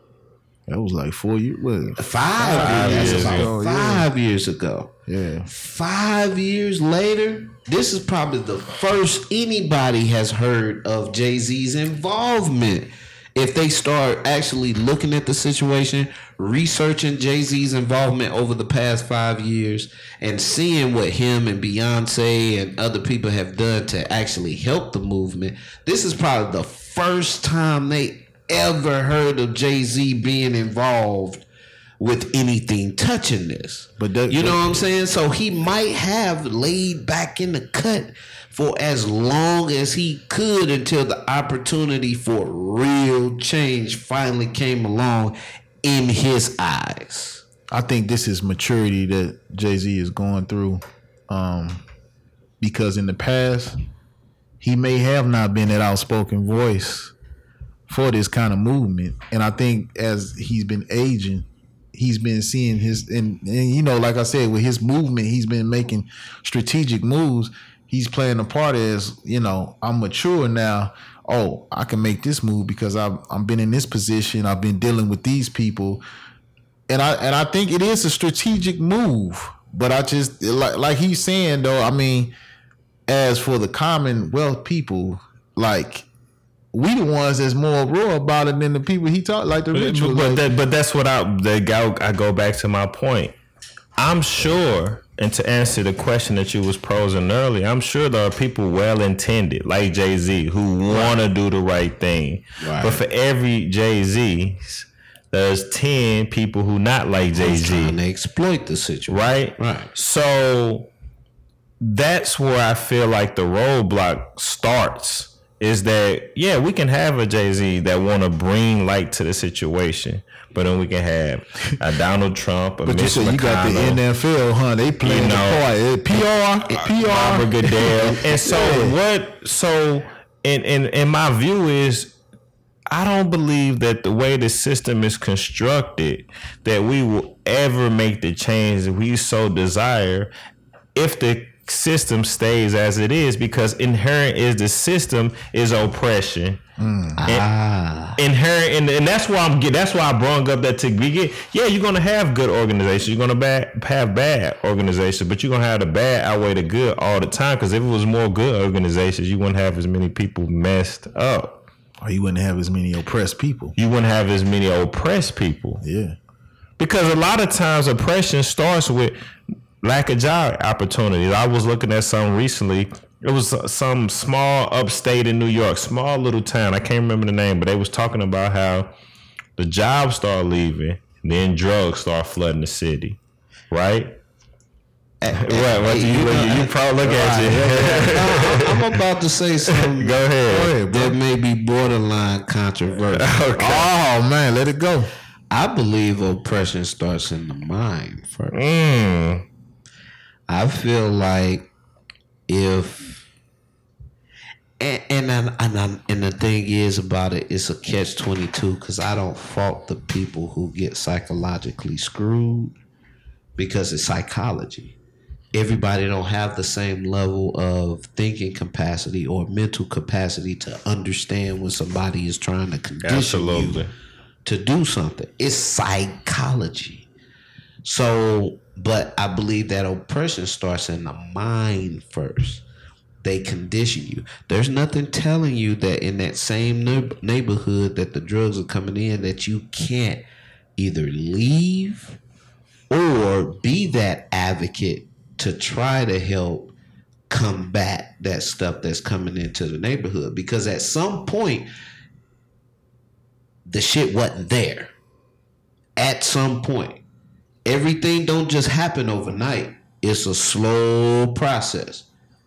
that was like four years, what? Five, five years, years ago. Five yeah. years ago. Yeah. Five years later, this is probably the first anybody has heard of Jay-Z's involvement. If they start actually looking at the situation, researching Jay-Z's involvement over the past five years and seeing what him and Beyonce and other people have done to actually help the movement, this is probably the first time they ever heard of Jay-Z being involved with anything touching this. But that, you know that, what I'm saying? So he might have laid back in the cut for as long as he could until the opportunity for real change finally came along in his eyes. I think this is maturity that Jay-Z is going through, um, because in the past, he may have not been that outspoken voice for this kind of movement. And I think as he's been aging, he's been seeing his, and, and you know, like I said, with his movement, he's been making strategic moves. He's playing a part as, you know, I'm mature now. Oh, I can make this move because I've I've been in this position. I've been dealing with these people, and I and I think it is a strategic move. But I just like like he's saying though. I mean, as for the commonwealth people, like, we the ones that's more raw about it than the people he talked, like the rich. But, but, like, that, but that's what I the I go back to my point. I'm sure. And to answer the question that you was posing earlier, I'm sure there are people well-intended, like Jay-Z, who want to do the right thing. Right. But for every Jay-Z, there's ten people who not like Jay-Z. Trying to exploit the situation. Right? Right. So that's where I feel like the roadblock starts. is that, yeah, we can have a Jay-Z that want to bring light to the situation, but then we can have a Donald Trump, a but Mitch McConnell. But you got the N F L, huh? They playing you know, the part. P R, P R. Robert Goodell. And so yeah. what, so, and, and, and my view is, I don't believe that the way the system is constructed, that we will ever make the change that we so desire if the system stays as it is, because inherent is the system is oppression. Mm. And ah. Inherent, and, and that's why I'm. That's why I brought up that to begin. Yeah, you're gonna have good organizations. You're gonna bad, have bad organizations, but you're gonna have the bad outweigh the good all the time. Because if it was more good organizations, you wouldn't have as many people messed up. Or you wouldn't have as many oppressed people. You wouldn't have as many oppressed people. Yeah. Because a lot of times oppression starts with lack of job opportunities. I was looking at something recently. It was some small upstate in New York, small little town. I can't remember the name, but they was talking about how the jobs start leaving, and then drugs start flooding the city. Right? Right, right. You, you, know, you probably look at you. I'm about to say something. Go ahead. That may be borderline controversial. Okay. Oh man, let it go. I believe oppression starts in the mind first. Mm. I feel like if and and I, and, I, and the thing is about it, it's a catch twenty-two because I don't fault the people who get psychologically screwed because it's psychology. Everybody don't have the same level of thinking capacity or mental capacity to understand when somebody is trying to condition Absolutely. you to do something. It's psychology. So, but I believe that oppression starts in the mind first. They condition you. There's nothing telling you that in that same neighborhood that the drugs are coming in that you can't either leave or be that advocate to try to help combat that stuff that's coming into the neighborhood. Because at some point, the shit wasn't there. At some point. Everything don't just happen overnight. It's a slow process.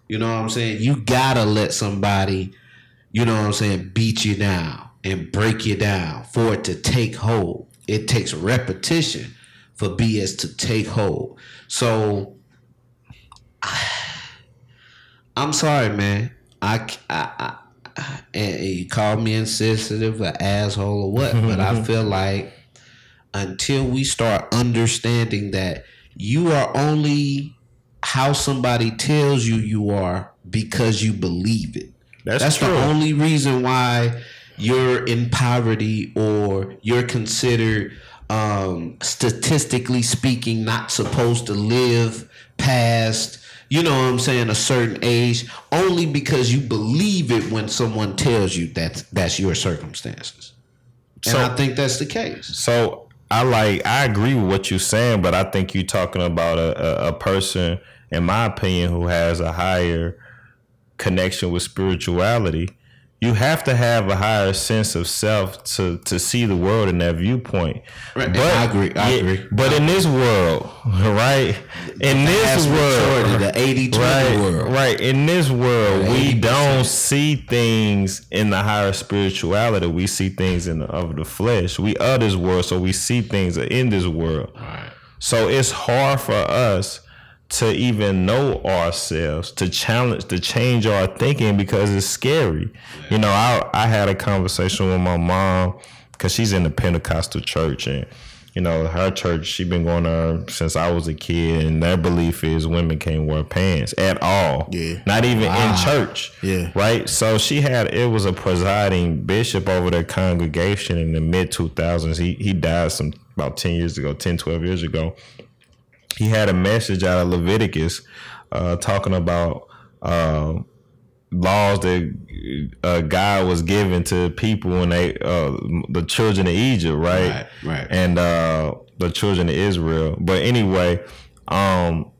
You know what I'm saying? You gotta let somebody, you know what I'm saying, beat you down and break you down for it to take hold. It takes repetition for B S to take hold. So... I'm sorry, man. I, I, I and you call me insensitive, an asshole, or what? But I feel like until we start understanding that you are only how somebody tells you you are because you believe it. That's, That's the only reason why you're in poverty or you're considered, um, statistically speaking, not supposed to live past. You know what I'm saying? A certain age, only because you believe it when someone tells you that that's your circumstances. And so, I think that's the case. So I like I agree with what you're saying, but I think you're talking about a, a, a person, in my opinion, who has a higher connection with spirituality. You have to have a higher sense of self to, to see the world in that viewpoint. Right. But, I agree. I it, agree. But in this world, right? In the this world, majority, the eighty twenty right, world, right? In this world, we don't see things in the higher spirituality. We see things in the, of the flesh. We are this world, so we see things in this world. Right. So it's hard for us to even know ourselves, to challenge, to change our thinking because it's scary. Yeah. You know, I I had a conversation with my mom because she's in the Pentecostal church, and you know, her church, she been going to since I was a kid, and their belief is women can't wear pants at all. Yeah. Not even wow. in church. Yeah. Right? So she had, it was a presiding bishop over their congregation in the mid two thousands. He he died some about ten years ago, ten, twelve years ago. He had a message out of Leviticus uh, talking about uh, laws that uh, God was giving to people when they, uh, the children of Egypt, right? Right, right. And uh, the children of Israel. But anyway, um,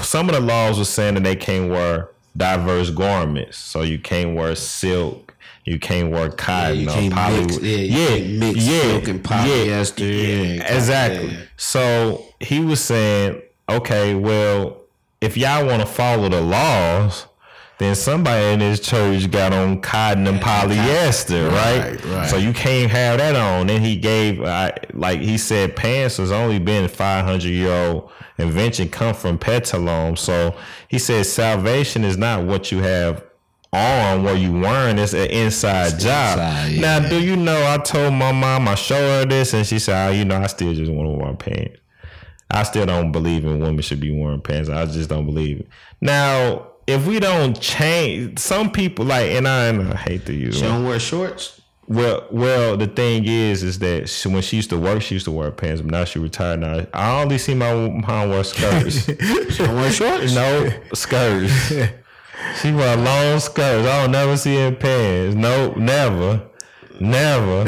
some of the laws were saying that they can't wear diverse garments. So you can't wear silk. You can't wear cotton yeah, you or polyester. Yeah, you yeah, can't mix yeah, silk and polyester. Yeah, yeah, exactly. Yeah. So he was saying, okay, well, if y'all want to follow the laws, then somebody in this church got on cotton and polyester, right? Right, right. So you can't have that on. Then he gave, uh, like he said, pants has only been five hundred year old invention, come from Petalum. So he said salvation is not what you have on, what you wearing. It's an inside it's job. Inside, yeah. Now, do you know, I told my mom, I showed her this, and she said, oh, you know, I still just want to wear pants. I still don't believe in women should be wearing pants. I just don't believe it. Now, if we don't change, some people like, and I, and I hate to use. She don't wear shorts. Well, well, the thing is, is that she, when she used to work, she used to wear pants. But now she retired. Now I only see my mom wear skirts. She don't wear shorts. No skirts. She wear long skirts. I don't never see her in pants. No, never. Never.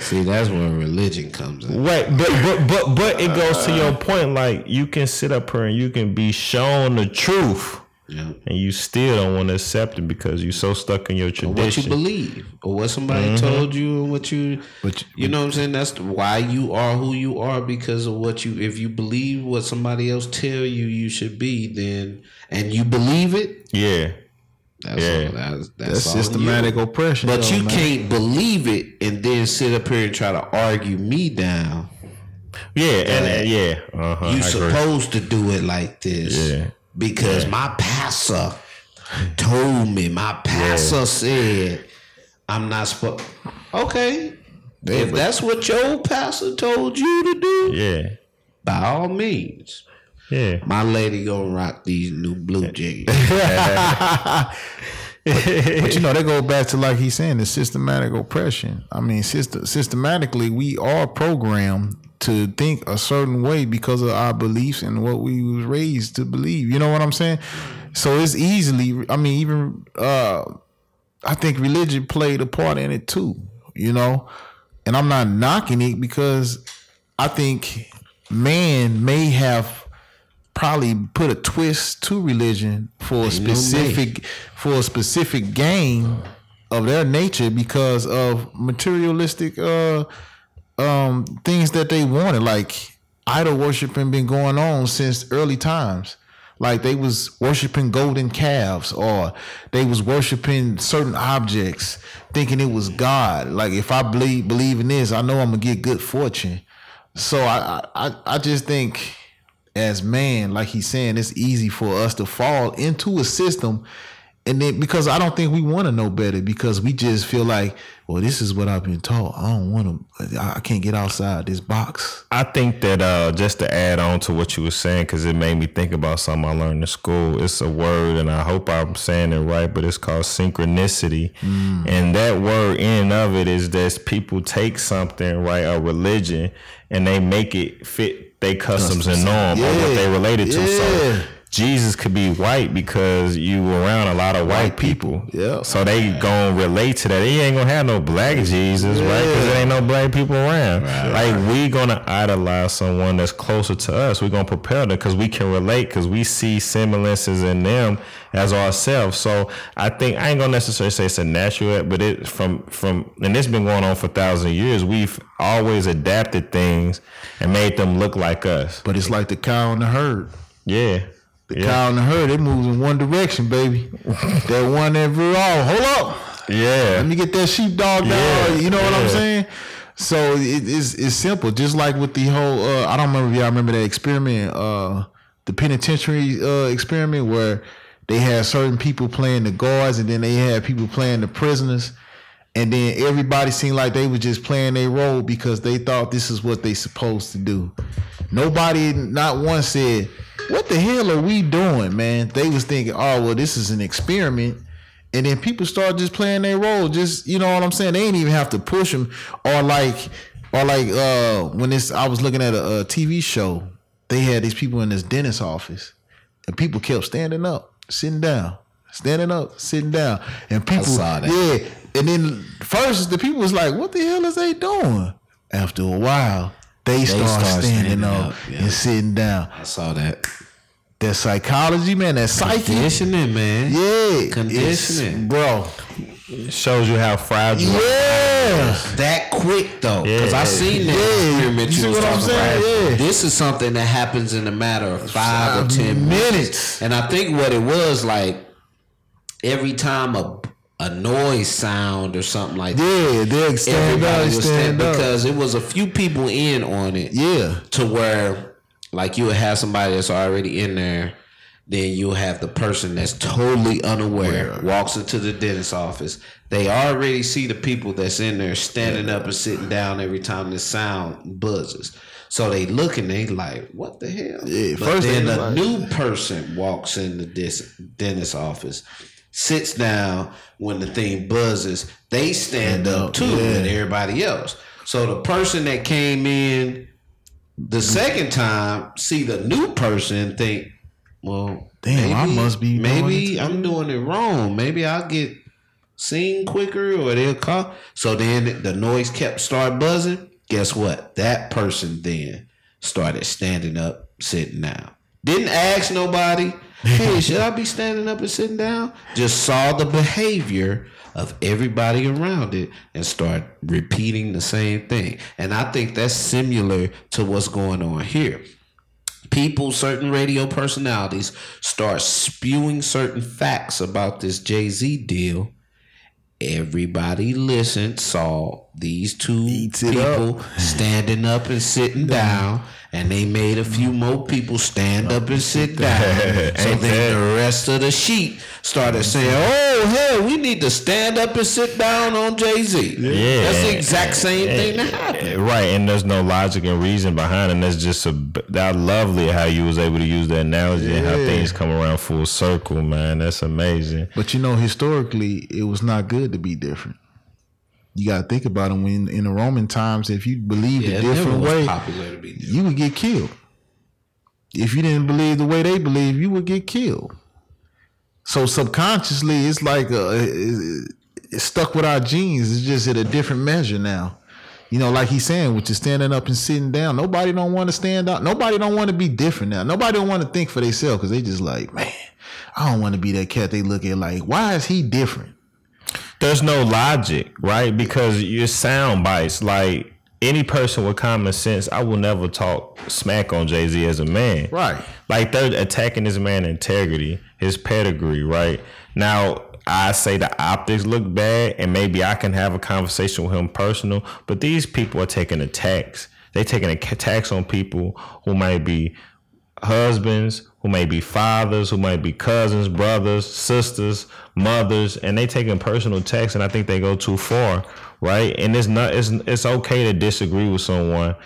See, that's when religion comes in. Right, but but but, but it goes uh, to your point. Like, you can sit up here and you can be shown the truth, yeah, and you still don't want to accept it because you're so stuck in your tradition, or what you believe, or what somebody mm-hmm. told you, or what you, but you, you know what I'm saying. That's why you are who you are, because of what you. If you believe what somebody else tell you you should be, then and you believe it, yeah. That's, yeah. all, that's, that's, that's all systematic you. Oppression. But you matter. Can't believe it and then sit up here and try to argue me down. Yeah, and yeah, uh-huh, you I supposed agree. To do it like this, yeah. because yeah. my pastor told me. My pastor yeah. said I'm not supposed. Okay, yeah, if that's what your pastor told you to do, yeah, by all means. Yeah. My lady gonna rock these new blue jeans. but, but you know, they go back to, like he's saying, the systematic oppression. I mean, system, systematically, we are programmed to think a certain way because of our beliefs and what we was raised to believe. You know what I'm saying? So it's easily, I mean, even uh, I think religion played a part in it too, you know? And I'm not knocking it because I think man may have probably put a twist to religion for a specific for a specific gain of their nature because of materialistic uh, um, things that they wanted. Like idol worshiping been going on since early times. Like they was worshiping golden calves, or they was worshiping certain objects, thinking it was God. Like if I believe believe in this, I know I'm gonna get good fortune. So I I, I just think, as man, like he's saying, it's easy for us to fall into a system, and then because I don't think we want to know better, because we just feel like, well, this is what I've been taught. I don't want to. I can't get outside this box. I think that uh, just to add on to what you were saying, because it made me think about something I learned in school. It's a word, and I hope I'm saying it right, but it's called synchronicity, mm. and that word in and of it is that people take something, right, a religion, and they make it fit they customs and norm yeah. or what they related to. Yeah. So Jesus could be white because you were around a lot of white, white people. people. Yeah. So they gonna relate to that. He ain't gonna have no black Jesus, yeah. right? Because there ain't no black people around. Right. Like we gonna idolize someone that's closer to us. We're gonna propel them because we can relate, because we see semblances in them as ourselves. So I think I ain't gonna necessarily say it's a natural, but it from from and it's been going on for thousands of years. We've always adapted things and made them look like us. But it's like the cow and the herd. Yeah. The yeah. cow and the herd, it moves in one direction, baby. That one that real off. Hold up. Yeah. Let me get that sheepdog down. Yeah. You know yeah. what I'm saying? So it, it's it's simple. Just like with the whole, uh, I don't remember if y'all remember that experiment, uh, the penitentiary uh, experiment where they had certain people playing the guards and then they had people playing the prisoners. And then everybody seemed like they were just playing their role because they thought this is what they supposed to do. Nobody, not one said, what the hell are we doing, man? They was thinking, oh, well, this is an experiment. And then people start just playing their role. Just, you know what I'm saying? They ain't even have to push them. Or like, or like uh, when this, I was looking at a, a T V show, they had these people in this dentist's office. And people kept standing up, sitting down, standing up, sitting down. And people, I saw that. yeah. And then first the people was like, what the hell is they doing? After a while, they, they start, start standing, standing up, up yeah. and sitting down. I saw that. That psychology, man, that psyche. Conditioning, man. Yeah. Conditioning. Bro. It shows you how fragile. Yeah. Is. That quick, though. Because yeah. I seen that. Yeah. You, you see what I'm saying? Yeah. This is something that happens in a matter of five, five or ten minutes. minutes. And I think what it was like, every time a a noise sound or something like yeah, that. Yeah, they stand up, stand, stand up. Because it was a few people in on it. Yeah. To where, like, you would have somebody that's already in there. Then you'll have the person that's totally unaware, walks into the dentist's office. They already see the people that's in there standing up and sitting down every time the sound buzzes. So they look and they like, what the hell? Yeah, but first then a new person walks in the dentist's office, sits down when the thing buzzes. They stand up too yeah. and everybody else. So the person that came in the second time see the new person think, well, damn, maybe, I must be. Maybe I'm doing it wrong. Maybe I'll get seen quicker, or they'll call. So then the noise kept start buzzing. Guess what? That person then started standing up, sitting down. Didn't ask nobody. Hey, should I be standing up and sitting down? Just saw the behavior of everybody around it and start repeating the same thing. And I think that's similar to what's going on here. People, certain radio personalities start spewing certain facts about this Jay-Z deal. Everybody listened, saw these two Eats people up. standing up and sitting down, and they made a few more people stand up and sit down. So then the rest of the sheet started saying, oh, hell, we need to stand up and sit down on Jay-Z. Yeah. That's the exact same yeah. thing that happened. Right, and there's no logic and reason behind it. And that's just a, that lovely how you was able to use that analogy yeah. and how things come around full circle, man. That's amazing. But, you know, historically, it was not good to be different. You got to think about it. When in the Roman times, if you believed yeah, a different way, different. you would get killed. If you didn't believe the way they believed, you would get killed. So subconsciously, it's like a, it's stuck with our genes. It's just at a different measure now. You know, like he's saying, which is standing up and sitting down. Nobody don't want to stand up. Nobody don't want to be different now. Nobody don't want to think for themselves because they just like, man, I don't want to be that cat. They look at like, why is he different? There's no logic, right? Because your sound bites. Like any person with common sense, I will never talk smack on Jay-Z as a man. Right. Like they're attacking this man's integrity, his pedigree, right? Now, I say the optics look bad and maybe I can have a conversation with him personal, but these people are taking attacks. They're taking attacks on people who might be husbands, who may be fathers, who might be cousins, brothers, sisters, mothers, and they taking personal attacks, and I think they go too far, right? And it's not, it's it's okay to disagree with someone,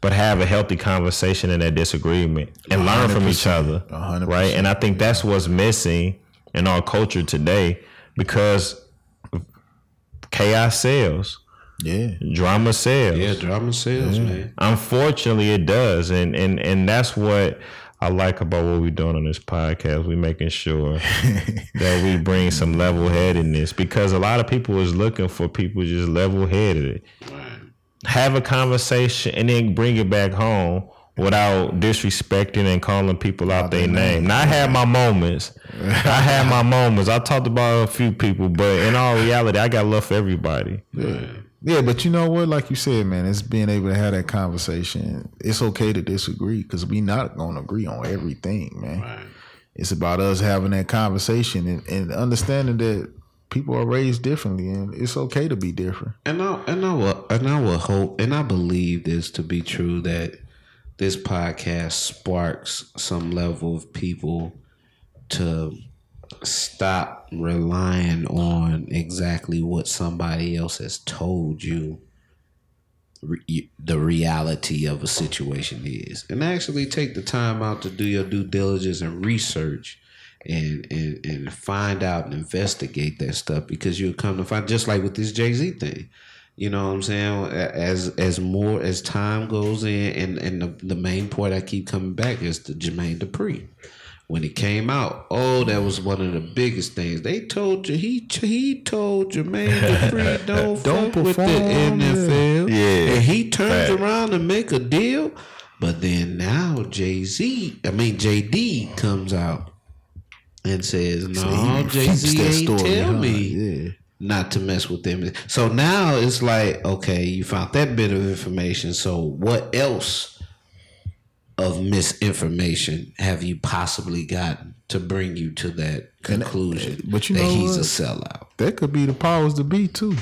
but have a healthy conversation in that disagreement and learn from each other, one hundred percent right? And I think that's what's missing in our culture today because chaos sells. Yeah. Drama sells. Yeah, drama sells, yeah. man. Unfortunately, it does, and and and that's what I like about what we're doing on this podcast. We're making sure that we bring some level-headedness because a lot of people is looking for people just level-headed. Right. Have a conversation and then bring it back home without disrespecting and calling people out their name. Now, I had my moments. I had my moments. I talked about a few people, but in all reality, I got love for everybody. Yeah. Yeah, but you know what? Like you said, man, it's being able to have that conversation. It's okay to disagree because we not going to agree on everything, man. Right. It's about us having that conversation and, and understanding that people are raised differently, and it's okay to be different. And I and I will, and I will hope and I believe this to be true that this podcast sparks some level of people to stop relying on exactly what somebody else has told you re- the reality of a situation is. And actually take the time out to do your due diligence and research and and, and find out and investigate that stuff because you'll come to find, just like with this Jay-Z thing. You know what I'm saying? As as more, as time goes in, and, and the, the main point I keep coming back is the Jermaine Dupri. When it came out, oh, that was one of the biggest things. They told you he he told Jermaine Dupri don't, don't fuck with the N F L. Yeah, and he turned right. around to make a deal. But then now Jay-Z, I mean J D, comes out and says, "No, nah, Jay-Z ain't story, tell huh? me yeah. not to mess with them." So now it's like, okay, you found that bit of information. So what else of misinformation have you possibly gotten to bring you to that conclusion that, but you that know he's what? a sellout. That could be the powers to be too.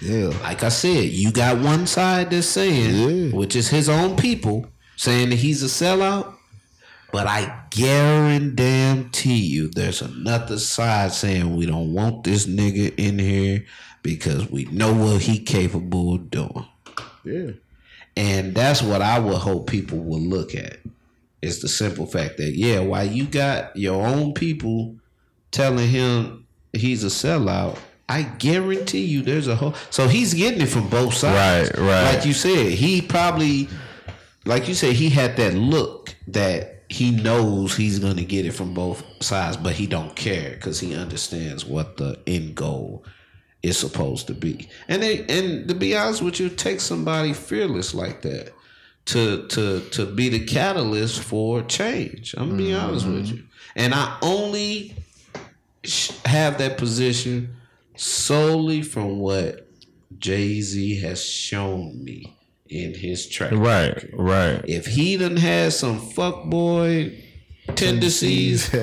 Yeah. Like I said, you got one side that's saying, yeah. which is his own people, saying that he's a sellout. But I guarantee you there's another side saying we don't want this nigga in here because we know what he capable of doing. Yeah. And that's what I would hope people would look at. It's the simple fact that, yeah, while you got your own people telling him he's a sellout, I guarantee you there's a whole... So he's getting it from both sides. Right, right. Like you said, he probably... Like you said, he had that look that he knows he's going to get it from both sides, but he don't care because he understands what the end goal is supposed to be. And they, and to be honest with you, take somebody fearless like that to to to be the catalyst for change. I'm going to be mm-hmm. honest with you. And I only have that position solely from what Jay-Z has shown me in his track. Right, record. right. If he done had some fuckboy tendencies,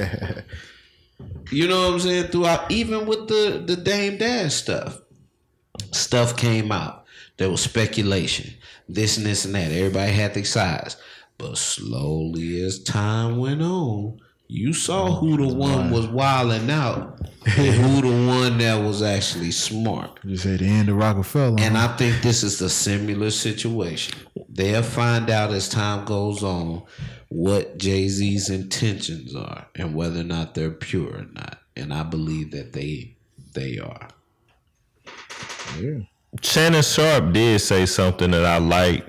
you know what I'm saying, throughout, even with the, the Dame Dash stuff, stuff came out. There was speculation, this and this and that. Everybody had their sides. But slowly as time went on, you saw who the one was wilding out and who the one that was actually smart. You said the end of Rockefeller. And I think this is a similar situation. They'll find out as time goes on what Jay-Z's intentions are and whether or not they're pure or not. And I believe that they they are. Yeah. Shannon Sharp did say something that I like.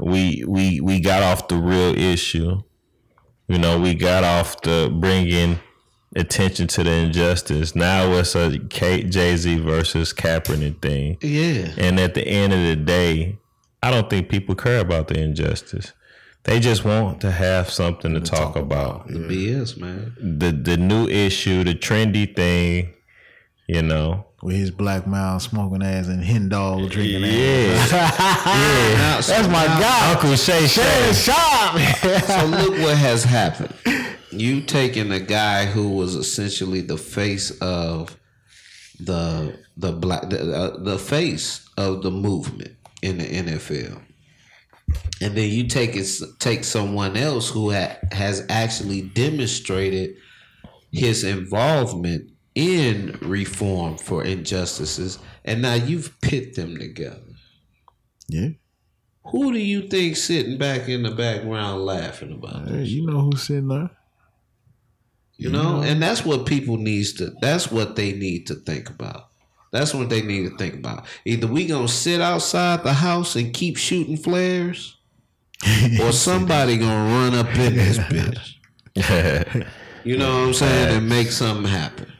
We we we got off the real issue. You know, we got off the bringing attention to the injustice. Now it's a Jay-Z versus Kaepernick thing. Yeah. And at the end of the day, I don't think people care about the injustice. They just want to have something to, to talk, talk about. about. The yeah. B S, man. The the new issue, the trendy thing, you know. With his black mouth smoking ass and hen dog drinking yeah. ass. yeah. That's my guy. Uncle Shay Shay. So look what has happened. You taking a guy who was essentially the face of the the black the, uh, the face of the movement in the N F L. And then you take it, take someone else who ha- has actually demonstrated his involvement in reform for injustices, and now you've pit them together. Yeah. Who do you think sitting back in the background laughing about hey, this? You know who's sitting there. You, you know? know, and that's what people needs to. That's what they need to think about. That's what they need to think about. Either we gonna sit outside the house and keep shooting flares, or somebody gonna run up in this bitch. You know what I'm saying? And make something happen.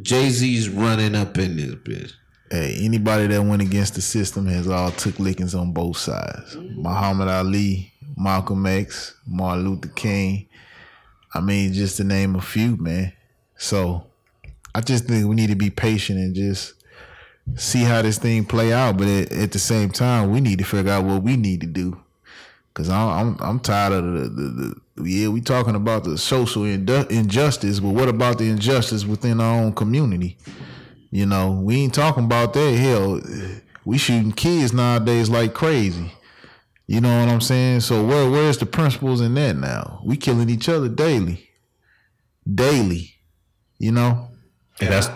Jay-Z's running up in this bitch. Hey, anybody that went against the system has all took lickings on both sides. Mm-hmm. Muhammad Ali, Malcolm X, Martin Luther King. I mean, just to name a few, man. So I just think we need to be patient and just see how this thing play out. But at, at the same time, we need to figure out what we need to do. Cause I'm I'm tired of the, the, the yeah we talking about the social indu- injustice, but what about the injustice within our own community? You know, we ain't talking about that. Hell, we shooting kids nowadays like crazy. You know what I'm saying? So where where's the principles in that now? We killing each other daily, daily. You know. And that's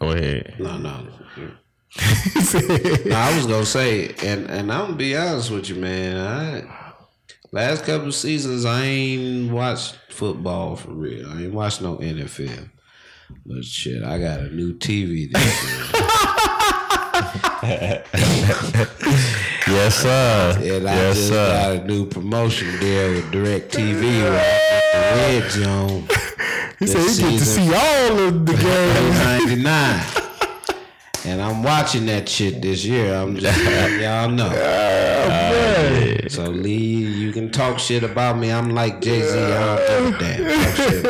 go ahead. No, no. no, I was gonna say, and and I'm gonna be honest with you, man. I. Last couple of seasons, I ain't watched football for real. I ain't watched no N F L. But shit, I got a new T V this year. Yes, sir. And I yes, just sir. got a new promotion deal with DirecTV. Red Zone. He said he get to see all of the games. ninety-nine And I'm watching that shit this year. I'm just letting y'all know. Yeah, uh, so Lee, you can talk shit about me. I'm like Jay-Z. I don't give a damn. Talk shit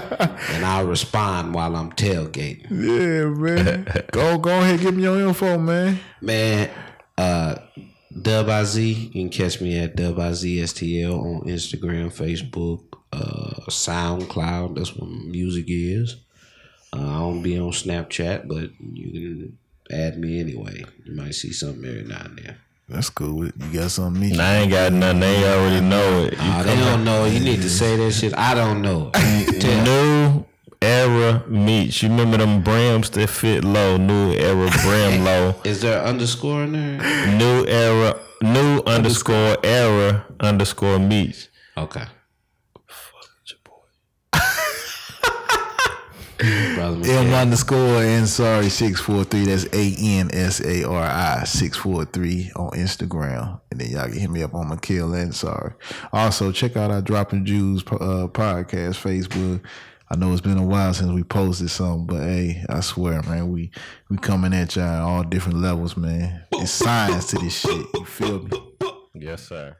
about me. And I'll respond while I'm tailgating. Yeah, man. Go go ahead, give me your info, man. Man, uh Dub I Z. You can catch me at Dub I Z S T L on Instagram, Facebook, uh, SoundCloud. That's what music is. Uh, I don't be on Snapchat, but you can add me anyway. You might see something every now and then. That's cool. You got something me? I ain't got nothing. They already know it. You nah, they don't know it. You need to say that shit. I don't know it. New Era Meech. You remember them Brams that fit low? New Era Bram low. Is there an underscore in there? New Era. New underscore Era underscore Meech. Okay. Fuck your boy. M underscore Ansari six four three. That's A N S A R I six four three on Instagram. And then y'all can hit me up on Mikhail Ansari. Also, check out our Dropping Juice uh, podcast, Facebook. I know it's been a while since we posted something, but hey, I swear, man, we, we coming at y'all at all different levels, man. It's science to this shit. You feel me? Yes, sir.